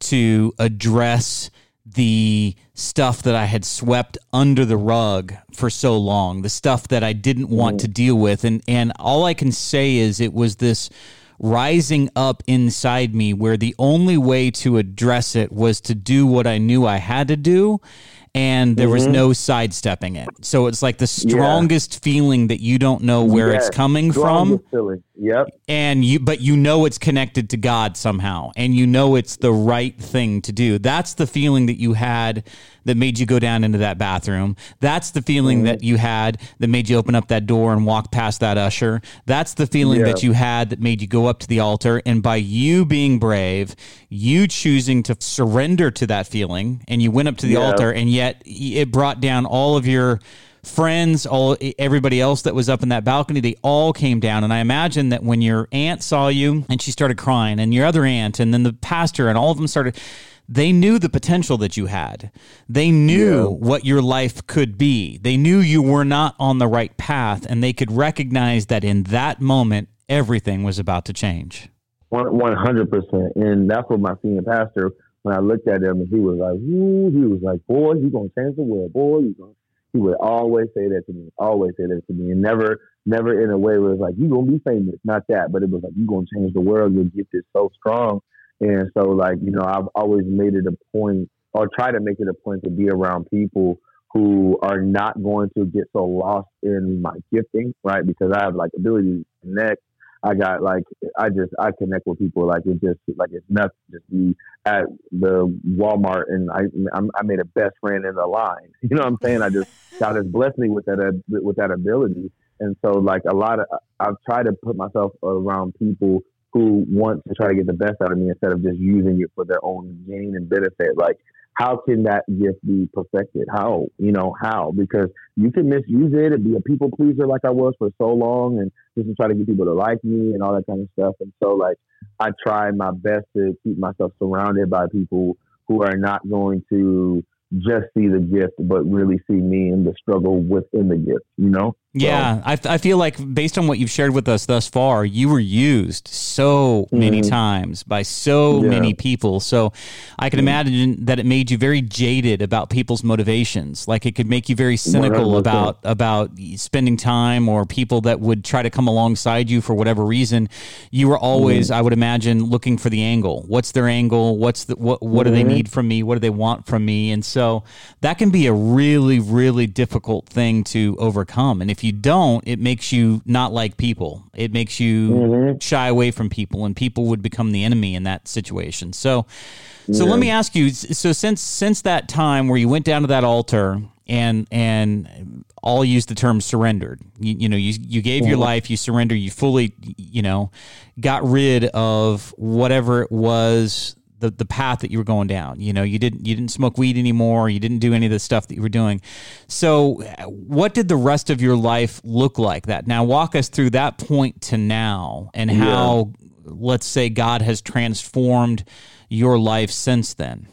to address the stuff that I had swept under the rug for so long, the stuff that I didn't want to deal with. And all I can say is it was this rising up inside me where the only way to address it was to do what I knew I had to do, and there was no sidestepping it. So it's like the strongest feeling that you don't know where it's coming from. Yep. And you know it's connected to God somehow, and you know it's the right thing to do. That's the feeling that you had that made you go down into that bathroom. That's the feeling that you had that made you open up that door and walk past that usher. That's the feeling that you had that made you go up to the altar. And by you being brave, you choosing to surrender to that feeling, and you went up to the altar, and yet it brought down all of your friends, everybody else that was up in that balcony. They all came down. And I imagine that when your aunt saw you and she started crying, and your other aunt, and then the pastor, and all of them started... They knew the potential that you had. They knew what your life could be. They knew you were not on the right path, and they could recognize that in that moment, everything was about to change. 100%. And that's what my senior pastor, when I looked at him, he was like, boy, you're going to change the world. Boy, you're going to. He would always say that to me, and never in a way where it was like, you're going to be famous, not that, but it was like, you're going to change the world. Your gift is so strong. And so, like, you know, I've always made it a point, or try to make it a point, to be around people who are not going to get so lost in my gifting, right? Because I have, like, ability to connect. I connect with people. Like, it just, like, it's nothing. Just be at the Walmart, and I made a best friend in the line. You know what I'm saying? God has blessed me with that ability. And so, like, I've tried to put myself around people who want to try to get the best out of me instead of just using it for their own gain and benefit. Like, how can that gift be perfected? How? Because you can misuse it and be a people pleaser like I was for so long, and just to try to get people to like me and all that kind of stuff. And so, like, I try my best to keep myself surrounded by people who are not going to just see the gift, but really see me in the struggle within the gift, you know? Yeah. I feel like, based on what you've shared with us thus far, you were used so many times by so many people. So I can imagine that it made you very jaded about people's motivations. Like, it could make you very cynical 100%. about spending time, or people that would try to come alongside you for whatever reason. You were always, I would imagine, looking for the angle. What's their angle? What do they need from me? What do they want from me? And so that can be a really, really difficult thing to overcome. And if you don't, it makes you not like people. It makes you shy away from people, and people would become the enemy in that situation. So let me ask you, so since that time where you went down to that altar and all use the term surrendered, you gave your life, you surrender, you fully, got rid of whatever it was, the path that you were going down. You didn't smoke weed anymore. You didn't do any of the stuff that you were doing. So what did the rest of your life look like that? Now walk us through that point to now, and how, let's say, God has transformed your life since then.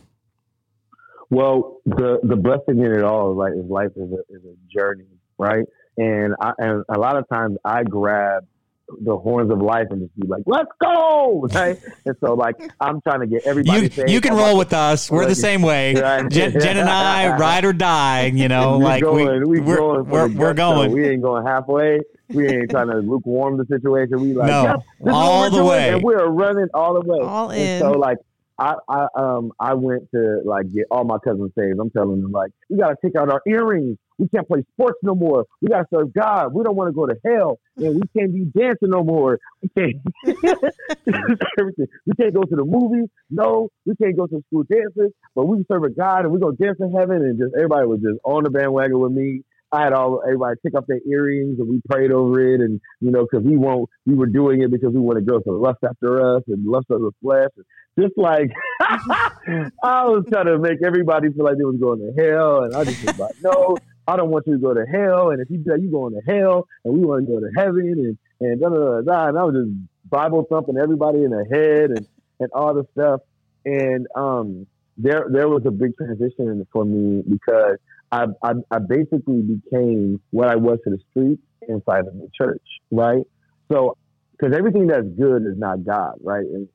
Well, the blessing in it all is, like, life is a journey, right? And a lot of times I grab the horns of life and just be like, let's go, right? And so, like, I'm trying to get everybody you can roll with us. We're the same way, right? Jen and I, ride or die, we're going. We ain't going halfway. We ain't trying to lukewarm the situation. We like, all the way. And we're running all the way. All in. And so, like, I went to, like, get all my cousins saved. I'm telling them, like, we got to take out our earrings. We can't play sports no more. We got to serve God. We don't want to go to hell. And we can't be dancing no more. We can't. We can't go to the movies. No, we can't go to school dances. But we serve a God, and we're going to dance in heaven. And just everybody was just on the bandwagon with me. I had all everybody pick up their earrings and we prayed over it, and you know, because we were doing it because we wanted girls to lust after us and lust of the flesh, and just like I was trying to make everybody feel like they was going to hell, and I just was like, no, I don't want you to go to hell, and if you do, you going to hell, and we want to go to heaven, and da da da da, and I was just Bible thumping everybody in the head and all this stuff, and there was a big transition for me because I basically became what I was to the streets inside of the church, right? So, because everything that's good is not God, right? And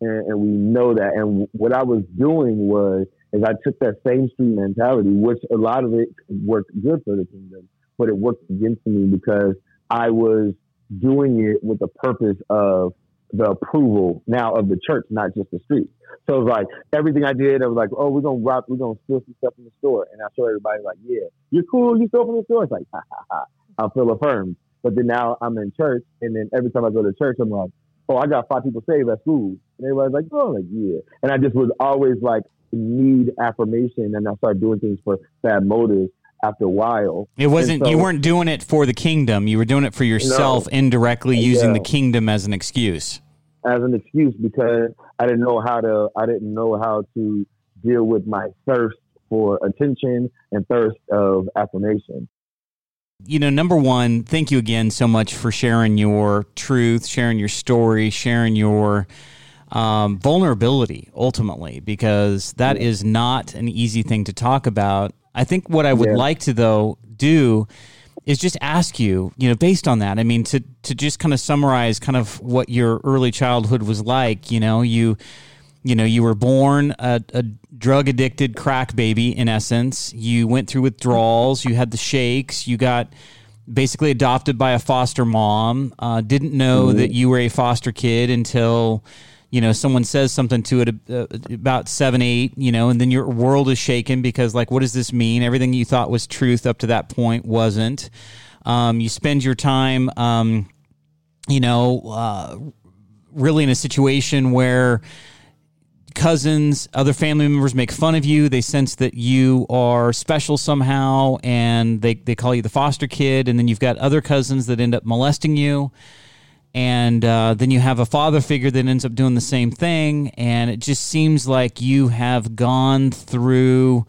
we know that. And what I was doing was, is I took that same street mentality, which a lot of it worked good for the kingdom, but it worked against me because I was doing it with the purpose of the approval now of the church, not just the street. So it was like everything I did, I was like, oh, we're going to steal some stuff in the store. And I show everybody like, yeah, you're cool. You stole from the store. It's like, ha, ha, ha. I feel affirmed. But then now I'm in church. And then every time I go to church, I'm like, oh, I got 5 people saved at school. And everybody's like, oh, like, yeah. And I just was always like, need affirmation. And I started doing things for bad motives after a while. It wasn't, so, you weren't doing it for the kingdom. You were doing it for yourself, indirectly using the kingdom as an excuse. As an excuse, because I didn't know how to deal with my thirst for attention and thirst of affirmation. You know, number one, thank you again so much for sharing your truth, sharing your story, sharing your vulnerability, ultimately, because that is not an easy thing to talk about. I think what I would like to, though, do is just ask you, you know, based on that, I mean, to just kind of summarize kind of what your early childhood was like, you were born a drug-addicted crack baby, in essence. You went through withdrawals. You had the shakes. You got basically adopted by a foster mom. Didn't know that you were a foster kid until, you know, someone says something to it about 7, 8, you know, and then your world is shaken because, like, what does this mean? Everything you thought was truth up to that point wasn't. You spend your time, really in a situation where cousins, other family members make fun of you. They sense that you are special somehow, and they call you the foster kid. And then you've got other cousins that end up molesting you. And then you have a father figure that ends up doing the same thing. And it just seems like you have gone through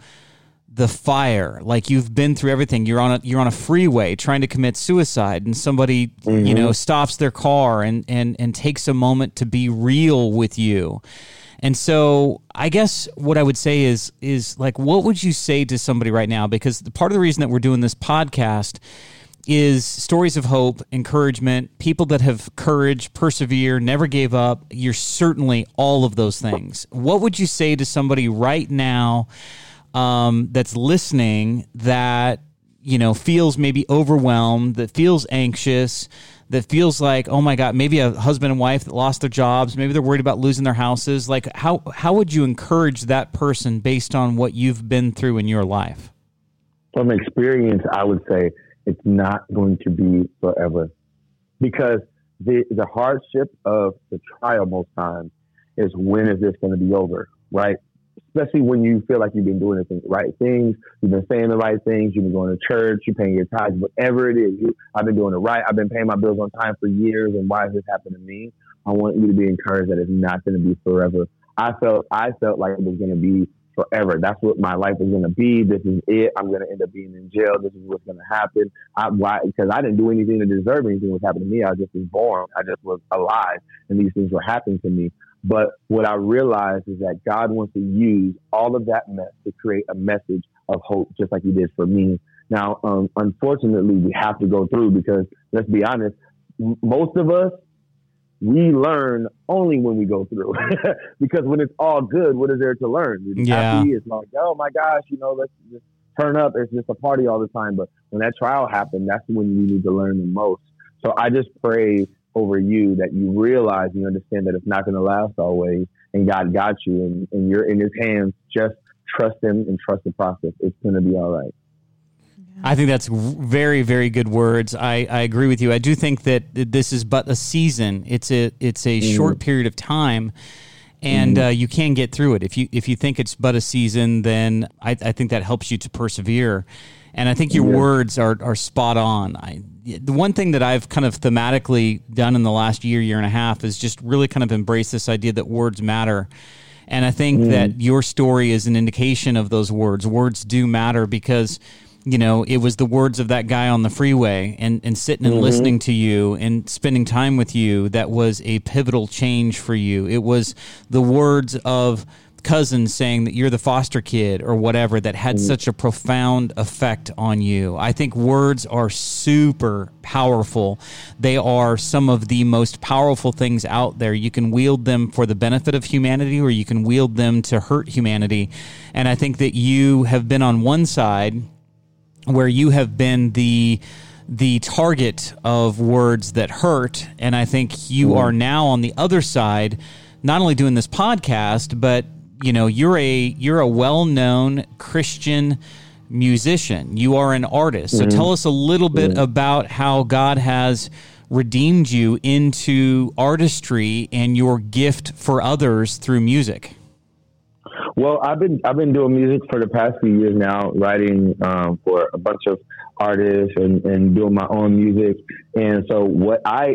the fire. Like you've been through everything. You're on a freeway trying to commit suicide, and somebody, you know, stops their car and takes a moment to be real with you. And so I guess what I would say is like, what would you say to somebody right now? Because part of the reason that we're doing this podcast is stories of hope, encouragement, people that have courage, persevere, never gave up. You're certainly all of those things. What would you say to somebody right now that's listening that, you know, feels maybe overwhelmed, that feels anxious, that feels like, oh my God, maybe a husband and wife that lost their jobs, maybe they're worried about losing their houses. Like how would you encourage that person based on what you've been through in your life? From experience, I would say, it's not going to be forever, because the hardship of the trial most times is, when is this going to be over, right? Especially when you feel like you've been doing the right things, you've been saying the right things, you've been going to church, you're paying your tithes, whatever it is. I've been doing it right. I've been paying my bills on time for years, and why has this happened to me? I want you to be encouraged that it's not going to be forever. I felt like it was going to be forever. That's what my life is going to be. This is it. I'm going to end up being in jail. This is what's going to happen. Because I didn't do anything to deserve anything that was happening to me. I just was born. I just was alive. And these things were happening to me. But what I realized is that God wants to use all of that mess to create a message of hope, just like he did for me. Now, unfortunately, we have to go through, because let's be honest, most of us, we learn only when we go through, because when it's all good, what is there to learn? It's happy. It's like, oh my gosh, you know, let's just turn up. It's just a party all the time. But when that trial happened, that's when you need to learn the most. So I just pray over you that you realize, you understand that it's not going to last always, and God got you, and you're in his hands. Just trust him and trust the process. It's going to be all right. I think that's very, very good words. I agree with you. I do think that this is but a season. It's a short period of time. and you can get through it. If you think it's but a season, then I think that helps you to persevere. And I think your words are spot on. The one thing that I've kind of thematically done in the last year and a half is just really kind of embrace this idea that words matter. And I think that your story is an indication of those words. Words do matter because, you know, it was the words of that guy on the freeway and sitting and listening to you and spending time with you that was a pivotal change for you. It was the words of cousins saying that you're the foster kid or whatever that had such a profound effect on you. I think words are super powerful. They are some of the most powerful things out there. You can wield them for the benefit of humanity, or you can wield them to hurt humanity. And I think that you have been on one side where you have been the target of words that hurt, and I think you are now on the other side, not only doing this podcast, but you know, you're a well-known Christian musician. You are an artist. So tell us a little bit about how God has redeemed you into artistry and your gift for others through music. Well, I've been doing music for the past few years now, writing for a bunch of artists and doing my own music. And so what I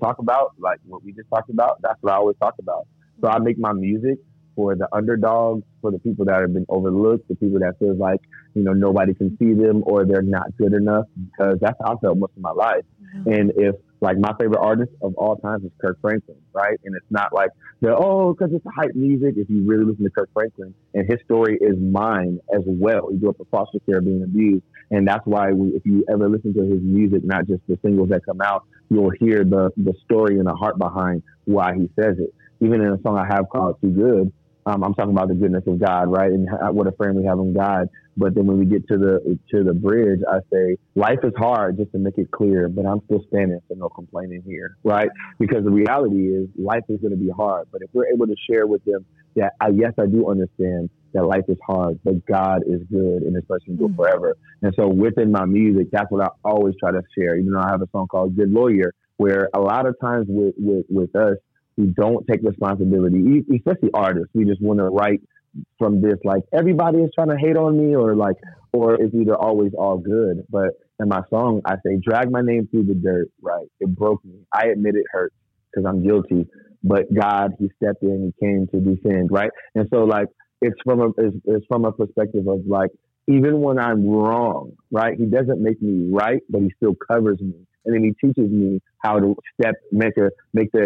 talk about, like what we just talked about, that's what I always talk about. So I make my music for the underdogs, for the people that have been overlooked, the people that feel like, you know, nobody can see them or they're not good enough, because that's how I felt most of my life. Mm-hmm. And if, like, my favorite artist of all time is Kirk Franklin, right? And it's not like, because it's hype music. If you really listen to Kirk Franklin, and his story is mine as well. He grew up in foster care, being abused. And that's why if you ever listen to his music, not just the singles that come out, you'll hear the story and the heart behind why he says it. Even in a song I have called Too Good, I'm talking about the goodness of God, right? And what a friend we have in God. But then when we get to the bridge, I say, life is hard, just to make it clear, but I'm still standing, so no complaining here, right? Because the reality is life is going to be hard. But if we're able to share with them that, yes, I do understand that life is hard, but God is good and His mercy will forever. And so within my music, that's what I always try to share. Even though I have a song called Good Lawyer, where a lot of times with us, we don't take responsibility, especially artists. We just want to write from this, like, everybody is trying to hate on me, or it's either always all good. But in my song, I say, drag my name through the dirt, right? It broke me. I admit it hurt because I'm guilty. But God, He stepped in, He came to defend, right? And so, like, it's from a perspective of, like, even when I'm wrong, right? He doesn't make me right, but He still covers me. And then He teaches me how to make the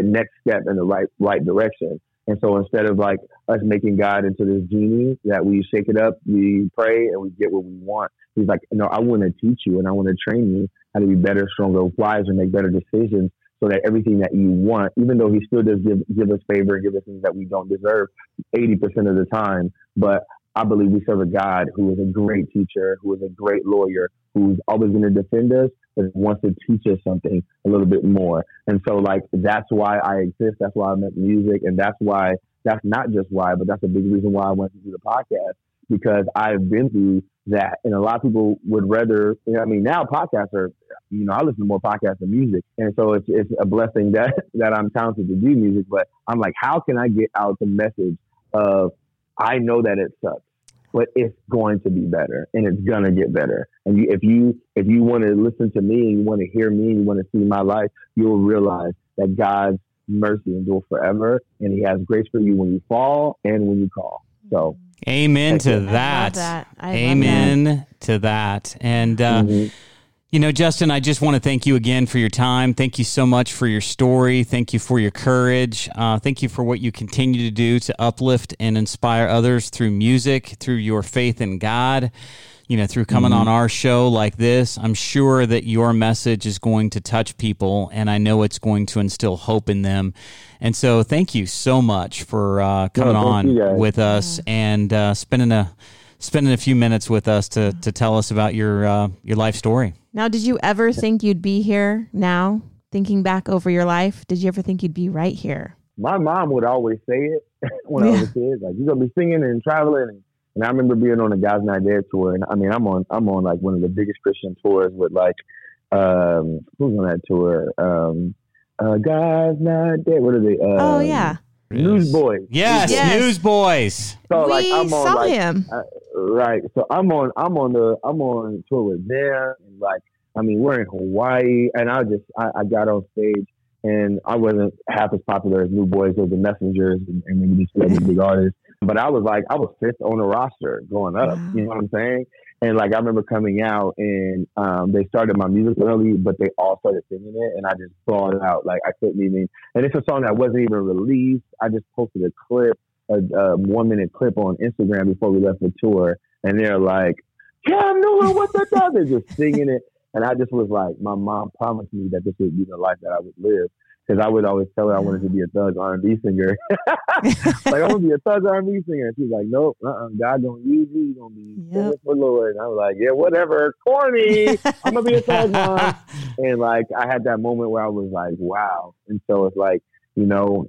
next step in the right direction. And so instead of, like, us making God into this genie that we shake it up, we pray, and we get what we want, He's like, no, I want to teach you and I want to train you how to be better, stronger, wiser, make better decisions, so that everything that you want, even though He still does give us favor and give us things that we don't deserve 80% of the time. But I believe we serve a God who is a great teacher, who is a great lawyer, who's always going to defend us, but wants to teach us something a little bit more. And so, like, that's why I exist. That's why I make music. And that's why, that's not just why, but that's a big reason why I wanted to do the podcast, because I've been through that. And a lot of people would rather, you know, I mean, now podcasts are, you know, I listen to more podcasts than music. And so it's a blessing that I'm talented to do music, but I'm like, how can I get out the message of, I know that it sucks, but it's going to be better and it's going to get better. And if you want to listen to me and you want to hear me and you want to see my life, you'll realize that God's mercy endures forever, and He has grace for you when you fall and when you call. So amen to that. And, you know, Justin, I just want to thank you again for your time. Thank you so much for your story. Thank you for your courage. Thank you for what you continue to do to uplift and inspire others through music, through your faith in God, you know, through coming on our show like this. I'm sure that your message is going to touch people, and I know it's going to instill hope in them. And so thank you so much for coming on with us and spending a few minutes with us to tell us about your life story. Now, did you ever think you'd be here now, thinking back over your life? Did you ever think you'd be right here? My mom would always say it when I was a kid, like, you're going to be singing and traveling. And I remember being on the God's Not Dead tour. And I mean, I'm on like one of the biggest Christian tours with, like, who's on that tour? God's Not Dead. What are they? Newsboys. Yes. Newsboys. So we saw him. Right. So I'm on tour with them. And we're in Hawaii, and I got on stage, and I wasn't half as popular as Newsboys or The Messengers and these big artists, but I was fifth on the roster going up. Wow. You know what I'm saying? And I remember coming out, and they started my music early, but they all started singing it, and I just bawled out. I couldn't even. And it's a song that wasn't even released. I just posted a 1-minute clip on Instagram before we left the tour, and they're like, "Cam Newell, what the hell?" They're just singing it, and I just was like, my mom promised me that this would be the life that I would live, because I would always tell her I wanted to be a thug R&B singer. I want to be a thug R&B singer. And she's like, "Nope, God don't use you. You're going to be famous for Lord." And I was like, "Yeah, whatever, corny. I'm going to be a thug, mom." And I had that moment where I was like, wow. And so it's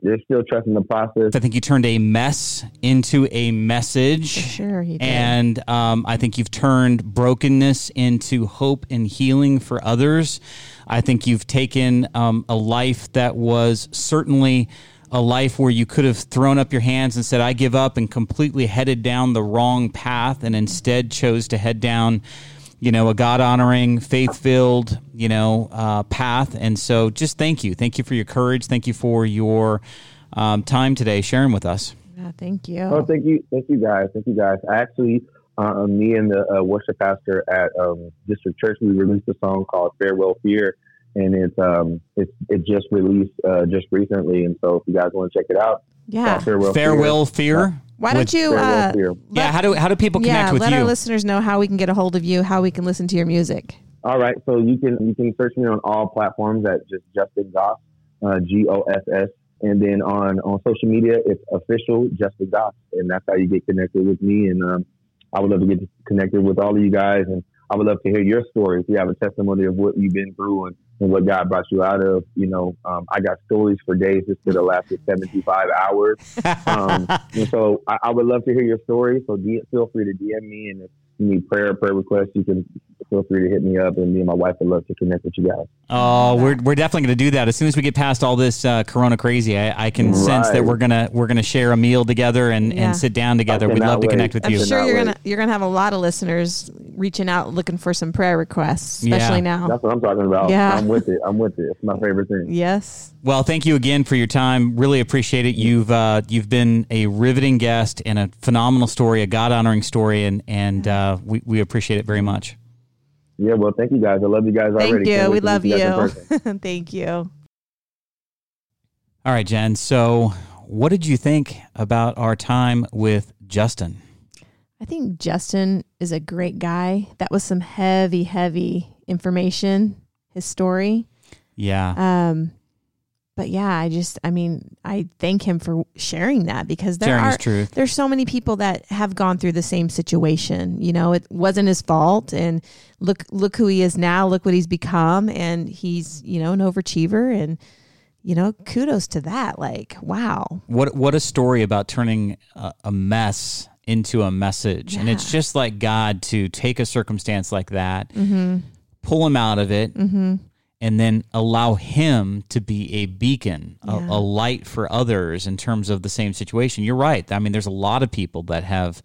they're still trusting the process. I think you turned a mess into a message. For sure, you did. And I think you've turned brokenness into hope and healing for others. I think you've taken a life that was certainly a life where you could have thrown up your hands and said, "I give up," and completely headed down the wrong path, and instead chose to head down a God-honoring, faith-filled, path. And so just thank you. Thank you for your courage. Thank you for your time today sharing with us. Yeah, thank you. Oh, thank you. Thank you, guys. Thank you, guys. I actually, me and the worship pastor at District Church, we released a song called "Farewell Fear," and it just released just recently. And so if you guys want to check it out, yeah, Farewell Fear. Yeah. Why don't you? How do people connect with you? Let our listeners know how we can get a hold of you, how we can listen to your music. All right, so you can search me on all platforms at just Justin Goss, Goss, and then on social media it's official Justin Goss, and that's how you get connected with me. And I would love to get connected with all of you guys, and I would love to hear your story. If you have a testimony of what you've been through and what God brought you out of, I got stories for days. This could have lasted 75 hours. And so I would love to hear your story. So feel free to DM me. And if you need prayer requests, you can feel free to hit me up. And me and my wife would love to connect with you guys. Oh, we're definitely going to do that. As soon as we get past all this Corona crazy, I can sense that we're gonna share a meal together and sit down together. We'd love to connect with you. I'm sure you're gonna have a lot of listeners reaching out looking for some prayer requests, especially now. That's what I'm talking about. Yeah. I'm with it. It's my favorite thing. Yes. Well, thank you again for your time. Really appreciate it. You've been a riveting guest and a phenomenal story, a God-honoring story, and we appreciate it very much. Yeah, well, thank you guys. I love you guys already. Thank you. We love you. Thank you. All right, Jen. So what did you think about our time with Justin? I think Justin is a great guy. That was some heavy, heavy information, his story. Yeah. But yeah, I thank him for sharing that, because there's so many people that have gone through the same situation. It wasn't his fault, and look who he is now, look what he's become, and he's, an overachiever, and kudos to that. Wow. What a story about turning a mess into a message. Yeah. And it's just like God to take a circumstance like that, mm-hmm. pull him out of it, mm-hmm. and then allow him to be a beacon, a light for others in terms of the same situation. You're right. I mean, there's a lot of people that have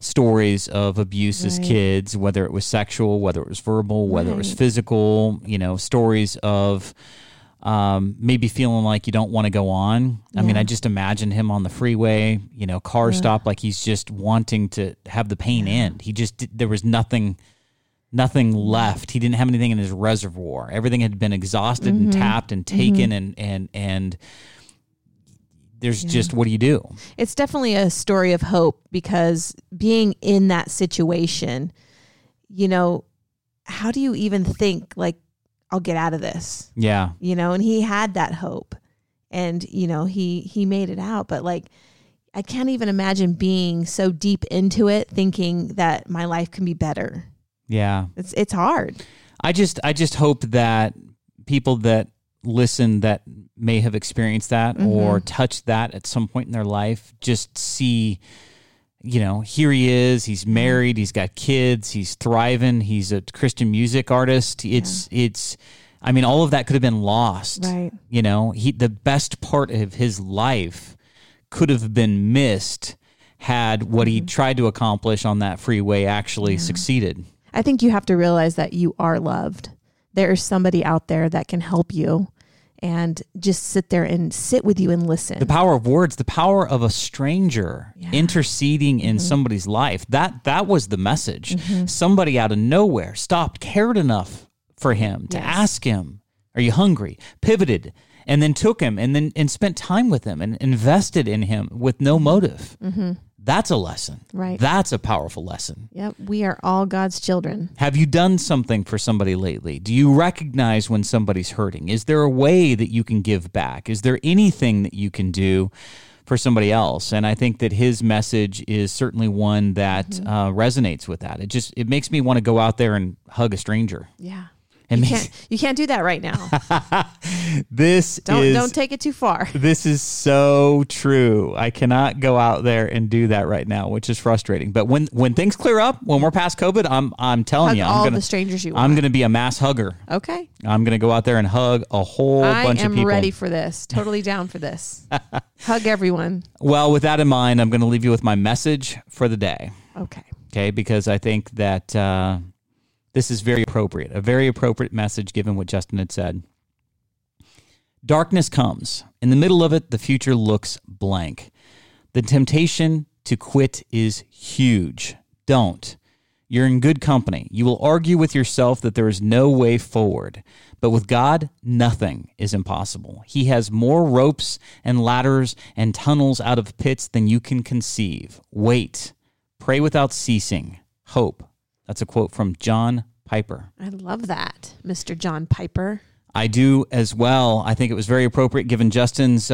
stories of abuse as kids, whether it was sexual, whether it was verbal, whether it was physical, stories of maybe feeling like you don't want to go on. Yeah. I mean, I just imagine him on the freeway, car stop, like he's just wanting to have the pain end. He just, there was nothing left. He didn't have anything in his reservoir. Everything had been exhausted mm-hmm. and tapped and taken mm-hmm. and there's just, what do you do? It's definitely a story of hope, because being in that situation, how do you even think I'll get out of this? Yeah. And he had that hope, and, he made it out. But I can't even imagine being so deep into it, thinking that my life can be better. Yeah. It's hard. I just hope that people that listen that may have experienced that mm-hmm. or touched that at some point in their life, just see, here he is, he's married, he's got kids, he's thriving, he's a Christian music artist. It's all of that could have been lost. Right. The best part of his life could have been missed had what he tried to accomplish on that freeway actually succeeded. I think you have to realize that you are loved. There is somebody out there that can help you and just sit there and sit with you and listen. The power of words, the power of a stranger interceding in somebody's life. That was the message. Somebody out of nowhere stopped, cared enough for him to ask him, "Are you hungry?" Pivoted. And then took him and spent time with him and invested in him with no motive. That's a lesson. Right. That's a powerful lesson. Yep. We are all God's children. Have you done something for somebody lately? Do you recognize when somebody's hurting? Is there a way that you can give back? Is there anything that you can do for somebody else? And I think that his message is certainly one that resonates with that. It makes me want to go out there and hug a stranger. Yeah. You can't do that right now. Don't take it too far. This is so true. I cannot go out there and do that right now, which is frustrating. But when things clear up, when we're past COVID, I'm telling hug you, I'm all gonna, the strangers you want. I'm gonna be a mass hugger. Okay. I'm gonna go out there and hug a whole bunch of people. I am ready for this. Totally down for this. Hug everyone. Well, with that in mind, I'm gonna leave you with my message for the day. Okay. Okay, because I think that this is a very appropriate message given what Justin had said. Darkness comes. In the middle of it, the future looks blank. The temptation to quit is huge. Don't. You're in good company. You will argue with yourself that there is no way forward. But with God, nothing is impossible. He has more ropes and ladders and tunnels out of pits than you can conceive. Wait. Pray without ceasing. Hope. That's a quote from John Piper. I love that, Mr. John Piper. I do as well. I think it was very appropriate given Justin's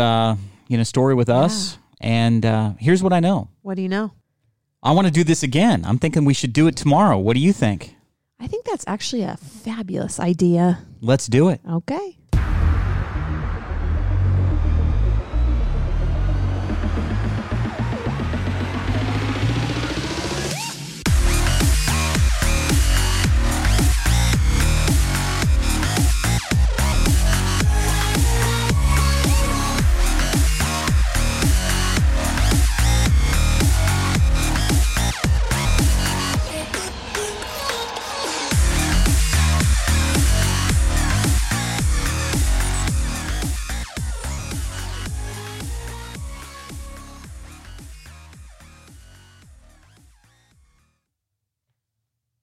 story with us. And here's what I know. What do you know? I want to do this again. I'm thinking we should do it tomorrow. What do you think? I think that's actually a fabulous idea. Let's do it. Okay.